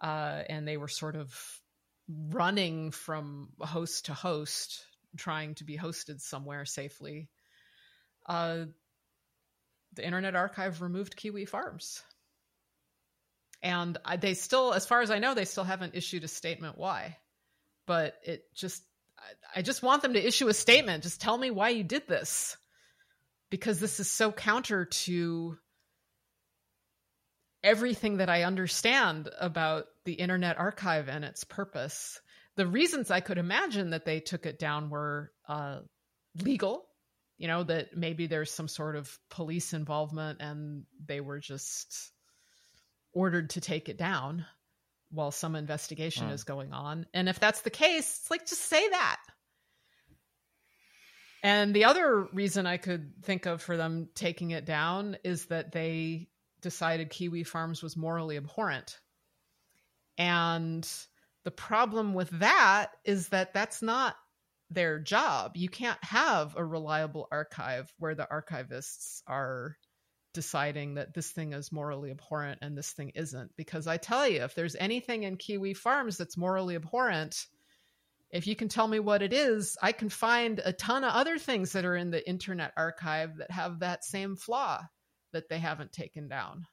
uh, and they were sort of running from host to host, trying to be hosted somewhere safely, uh, the Internet Archive removed Kiwi Farms. And they still, as far as I know, they still haven't issued a statement why. But it just, I just want them to issue a statement. Just tell me why you did this. Because this is so counter to everything that I understand about the Internet Archive and its purpose. The reasons I could imagine that they took it down were uh, legal. You know, that maybe there's some sort of police involvement and they were just ordered to take it down while some investigation mm. is going on. And if that's the case, it's like, just say that. And the other reason I could think of for them taking it down is that they decided Kiwi Farms was morally abhorrent. And the problem with that is that that's not their job. You can't have a reliable archive where the archivists are deciding that this thing is morally abhorrent and this thing isn't. Because I tell you, if there's anything in Kiwi Farms that's morally abhorrent, if you can tell me what it is, I can find a ton of other things that are in the Internet Archive that have that same flaw that they haven't taken down.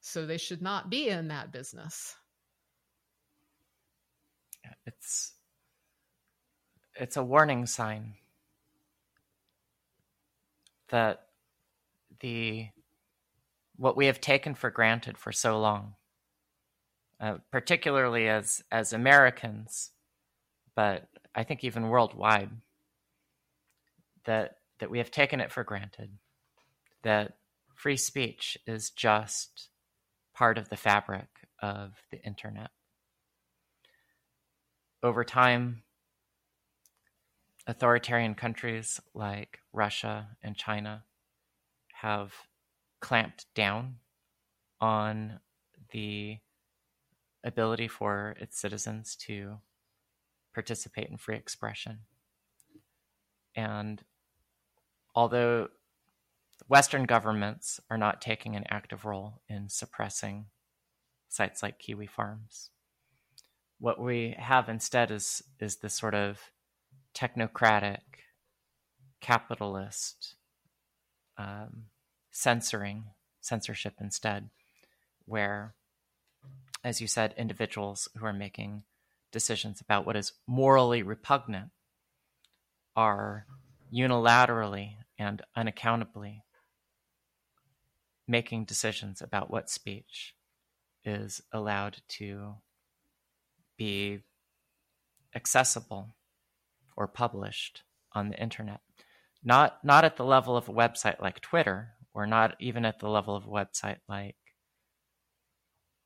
So they should not be in that business. It's, it's a warning sign that the, what we have taken for granted for so long, uh, particularly as, as Americans, but I think even worldwide, that that we have taken it for granted, that free speech is just part of the fabric of the internet. Over time, authoritarian countries like Russia and China have clamped down on the ability for its citizens to participate in free expression. And although Western governments are not taking an active role in suppressing sites like Kiwi Farms, what we have instead is, is this sort of technocratic, capitalist um, censoring, censorship instead, where, as you said, individuals who are making decisions about what is morally repugnant are unilaterally and unaccountably making decisions about what speech is allowed to be accessible or published on the internet. Not not at the level of a website like Twitter, or not even at the level of a website like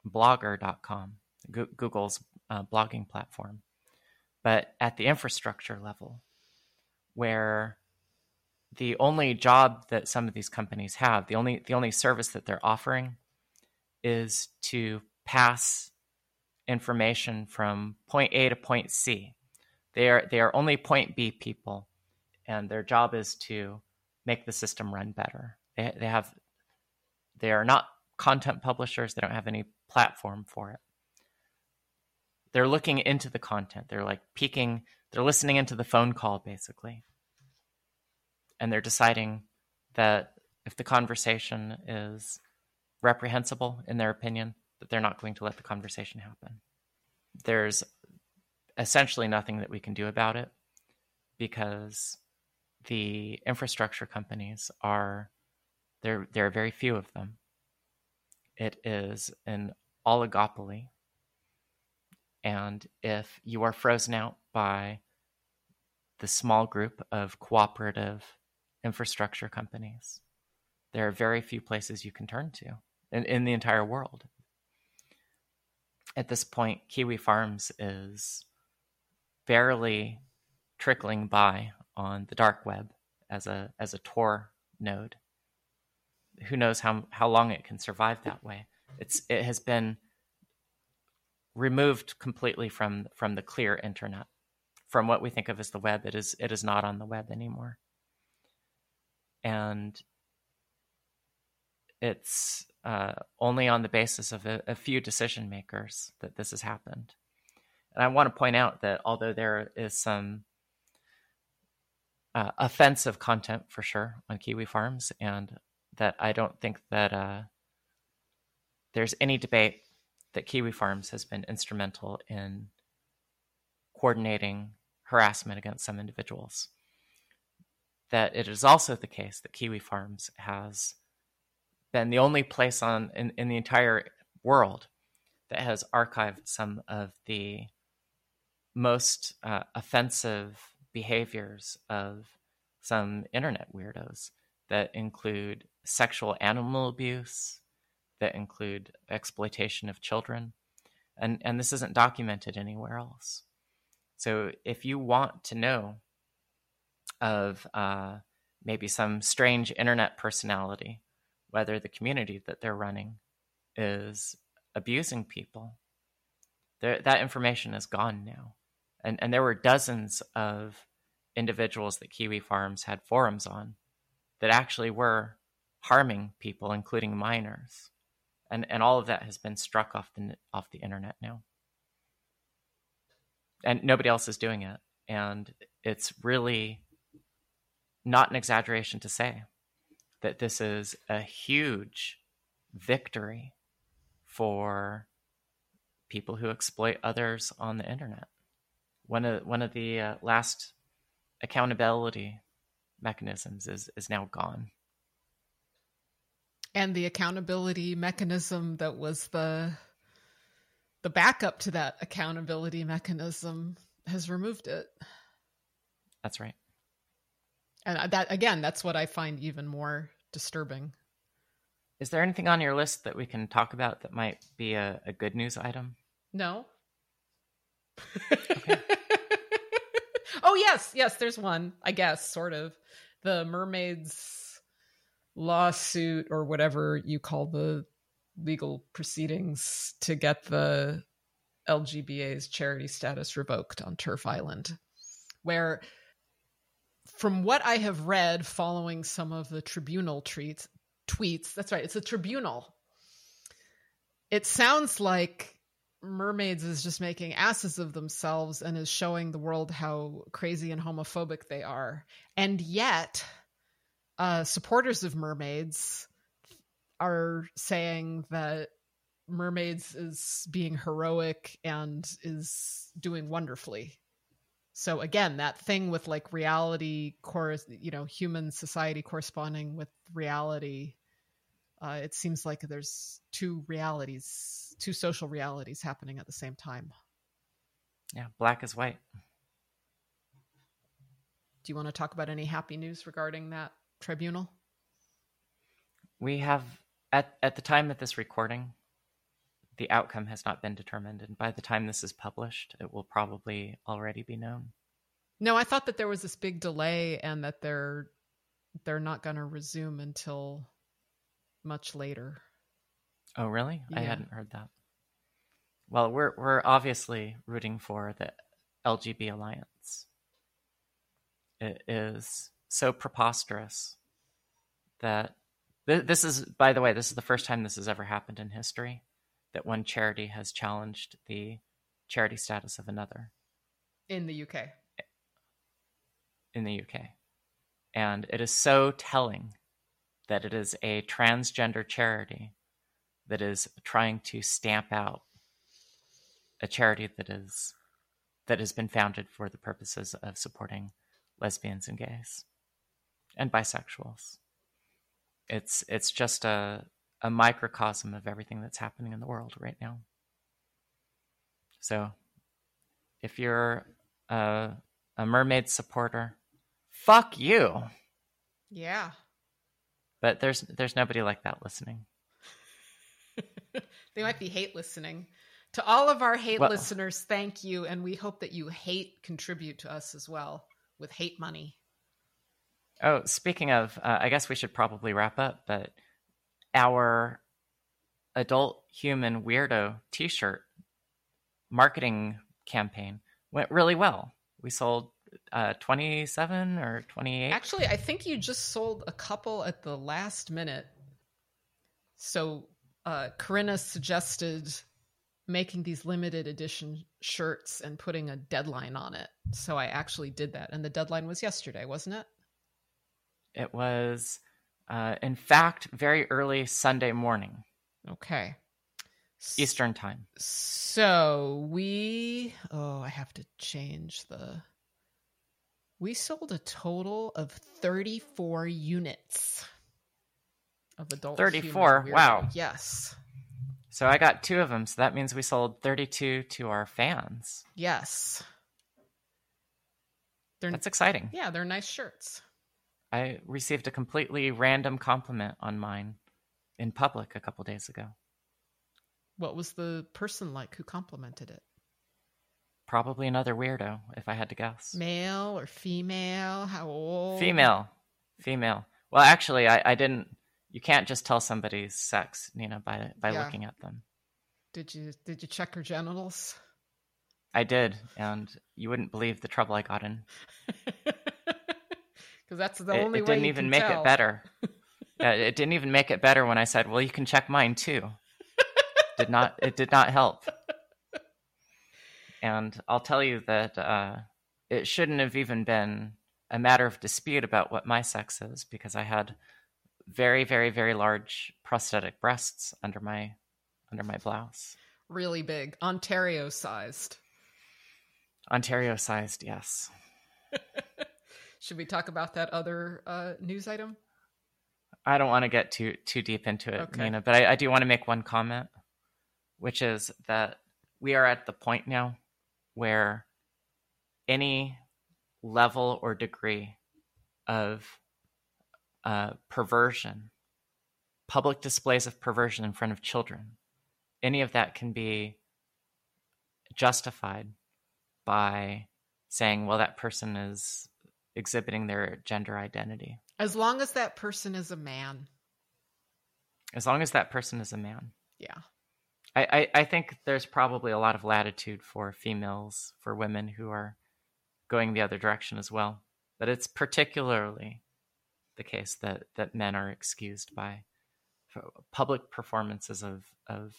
blogger dot com, Google's Uh, blogging platform, but at the infrastructure level, where the only job that some of these companies have, the only the only service that they're offering, is to pass information from point A to point C. They are they are only point B people, and their job is to make the system run better. They they have they are not content publishers. They don't have any platform for it. They're looking into the content. They're like peeking. They're listening into the phone call, basically. And they're deciding that if the conversation is reprehensible in their opinion, that they're not going to let the conversation happen. There's essentially nothing that we can do about it because the infrastructure companies are, there, there are very few of them. It is an oligopoly. And if you are frozen out by the small group of cooperative infrastructure companies, there are very few places you can turn to in, in the entire world. At this point, Kiwi Farms is barely trickling by on the dark web as a as a Tor node. Who knows how how long it can survive that way? It's it has been removed completely from from the clear internet, from what we think of as the web. It is it is not on the web anymore, and it's uh, only on the basis of a, a few decision makers that this has happened. And I want to point out that although there is some uh, offensive content for sure on Kiwi Farms, and that I don't think that uh, there's any debate that Kiwi Farms has been instrumental in coordinating harassment against some individuals, that it is also the case that Kiwi Farms has been the only place on in, in the entire world that has archived some of the most uh, offensive behaviors of some internet weirdos that include sexual animal abuse, that include exploitation of children. And, and this isn't documented anywhere else. So if you want to know of uh, maybe some strange internet personality, whether the community that they're running is abusing people, there, that information is gone now. And and there were dozens of individuals that Kiwi Farms had forums on that actually were harming people, including minors. And and all of that has been struck off the off the internet now. And nobody else is doing it. And it's really not an exaggeration to say that this is a huge victory for people who exploit others on the internet. One of one of the uh, last accountability mechanisms is is now gone. And the accountability mechanism that was the the backup to that accountability mechanism has removed it. That's right. And that, again, that's what I find even more disturbing. Is there anything on your list that we can talk about that might be a, a good news item? No. Okay. Oh, yes. Yes, there's one, I guess, sort of. The Mermaids lawsuit, or whatever you call the legal proceedings to get the L G B A's charity status revoked on Turf Island, where, from what I have read following some of the tribunal treats, tweets, that's right, it's a tribunal. It sounds like Mermaids is just making asses of themselves and is showing the world how crazy and homophobic they are. And yet, uh, supporters of Mermaids are saying that Mermaids is being heroic and is doing wonderfully. So again, that thing with like reality, cor- you know, human society corresponding with reality. Uh, it seems like there's two realities, two social realities happening at the same time. Yeah, black is white. Do you want to talk about any happy news regarding that tribunal? We have, at, at the time of this recording, the outcome has not been determined, and by the time this is published, it will probably already be known. No, I thought that there was this big delay and that they're they're not going to resume until much later. Oh, really? Yeah. I hadn't heard that. Well, we're we're obviously rooting for the L G B Alliance. It is so preposterous that th- this is, by the way, this is the first time this has ever happened in history, that one charity has challenged the charity status of another. In the U K. In the U K. And it is so telling that it is a transgender charity that is trying to stamp out a charity that is that has been founded for the purposes of supporting lesbians and gays and bisexuals. It's it's just a a microcosm of everything that's happening in the world right now. So if you're a, a mermaid supporter, fuck you. Yeah. But there's, there's nobody like that listening. They might be hate listening. To all of our hate well, listeners, thank you. And we hope that you hate contribute to us as well with hate money. Oh, speaking of, uh, I guess we should probably wrap up, but our adult human weirdo t-shirt marketing campaign went really well. We sold uh, twenty-seven or twenty-eight. Actually, I think you just sold a couple at the last minute. So uh, Corinna suggested making these limited edition shirts and putting a deadline on it. So I actually did that. And the deadline was yesterday, wasn't it? It was, uh, in fact, very early Sunday morning. Okay. Eastern time. So we, oh, I have to change the, we sold a total of thirty-four units of adult. thirty-four. Wow. Yes. So I got two of them. So that means we sold thirty-two to our fans. Yes. They're, That's exciting. Yeah. They're nice shirts. I received a completely random compliment on mine in public a couple days ago. What was the person like who complimented it? Probably another weirdo, if I had to guess. Male or female? How old? Female. Female. Well, actually, I, I didn't... You can't just tell somebody's sex, Nina, by by yeah. looking at them. Did you did you check her genitals? I did, and you wouldn't believe the trouble I got in. Because that's the it, only it way you can tell. It didn't even make it better. yeah, it didn't even make it better when I said, well, you can check mine too. Did not it did not help, and I'll tell you that uh, it shouldn't have even been a matter of dispute about what my sex is, because I had very, very, very large prosthetic breasts under my under my blouse. Really big, Ontario sized. Ontario sized, yes. Should we talk about that other uh, news item? I don't want to get too too deep into it, okay. Nina, but I, I do want to make one comment, which is that we are at the point now where any level or degree of uh, perversion, public displays of perversion in front of children, any of that can be justified by saying, well, that person is exhibiting their gender identity. As long as that person is a man. As long as that person is a man. Yeah. I, I think there's probably a lot of latitude for females, for women who are going the other direction as well. But it's particularly the case that, that men are excused by public performances of, of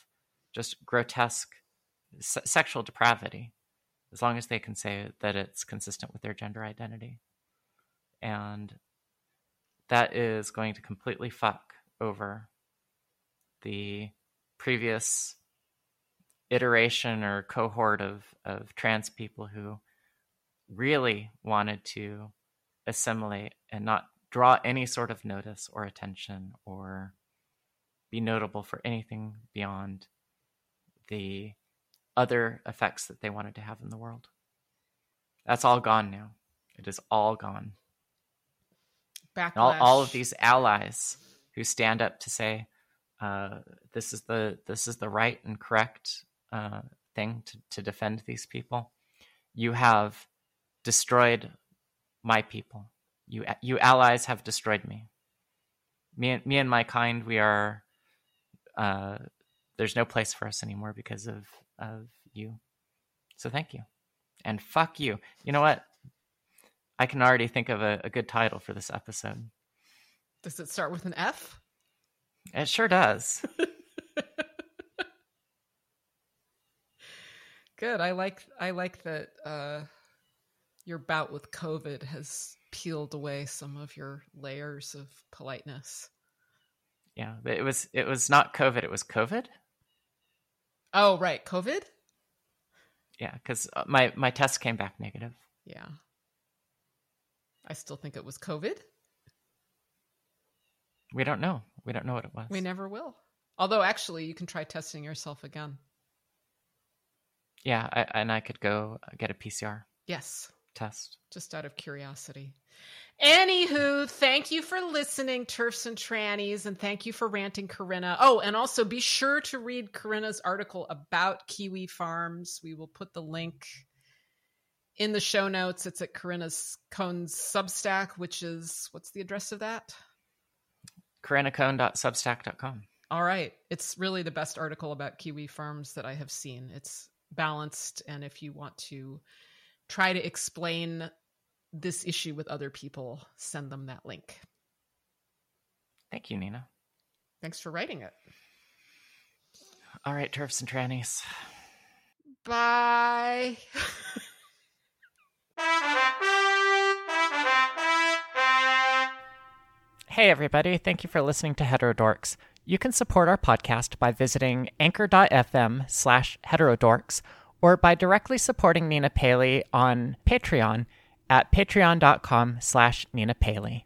just grotesque se- sexual depravity, as long as they can say that it's consistent with their gender identity. And that is going to completely fuck over the previous iteration or cohort of, of trans people who really wanted to assimilate and not draw any sort of notice or attention or be notable for anything beyond the other effects that they wanted to have in the world. That's all gone now. It is all gone. Backlash. All, all of these allies who stand up to say, Uh, this is the this is the right and correct uh, thing to, to defend these people. You have destroyed my people. You you allies have destroyed me. Me and me and my kind. We are. Uh, there's no place for us anymore because of of you. So thank you, and fuck you. You know what? I can already think of a, a good title for this episode. Does it start with an F? It sure does. Good. I like I like that uh, your bout with COVID has peeled away some of your layers of politeness. Yeah, but it was it was not COVID. It was COVID. Oh, right. COVID? Yeah, because my, my test came back negative. Yeah. I still think it was COVID. We don't know. We don't know what it was. We never will. Although, actually, you can try testing yourself again. Yeah, I, and I could go get a P C R. Yes. Test. Just out of curiosity. Anywho, thank you for listening, Turfs and Trannies, and thank you for ranting, Corinna. Oh, and also be sure to read Corinna's article about Kiwi Farms. We will put the link in the show notes. It's at Corinna Cohn's Substack, which is, what's the address of that? corinna cohn dot substack dot com. All right. It's really the best article about Kiwi Farms that I have seen. It's balanced. And if you want to try to explain this issue with other people, send them that link. Thank you, Nina. Thanks for writing it. All right, Turfs and Trannies. Bye. Hey, everybody. Thank you for listening to Heterodorks. You can support our podcast by visiting anchor.fm slash heterodorks or by directly supporting Nina Paley on Patreon at patreon.com slash Nina Paley.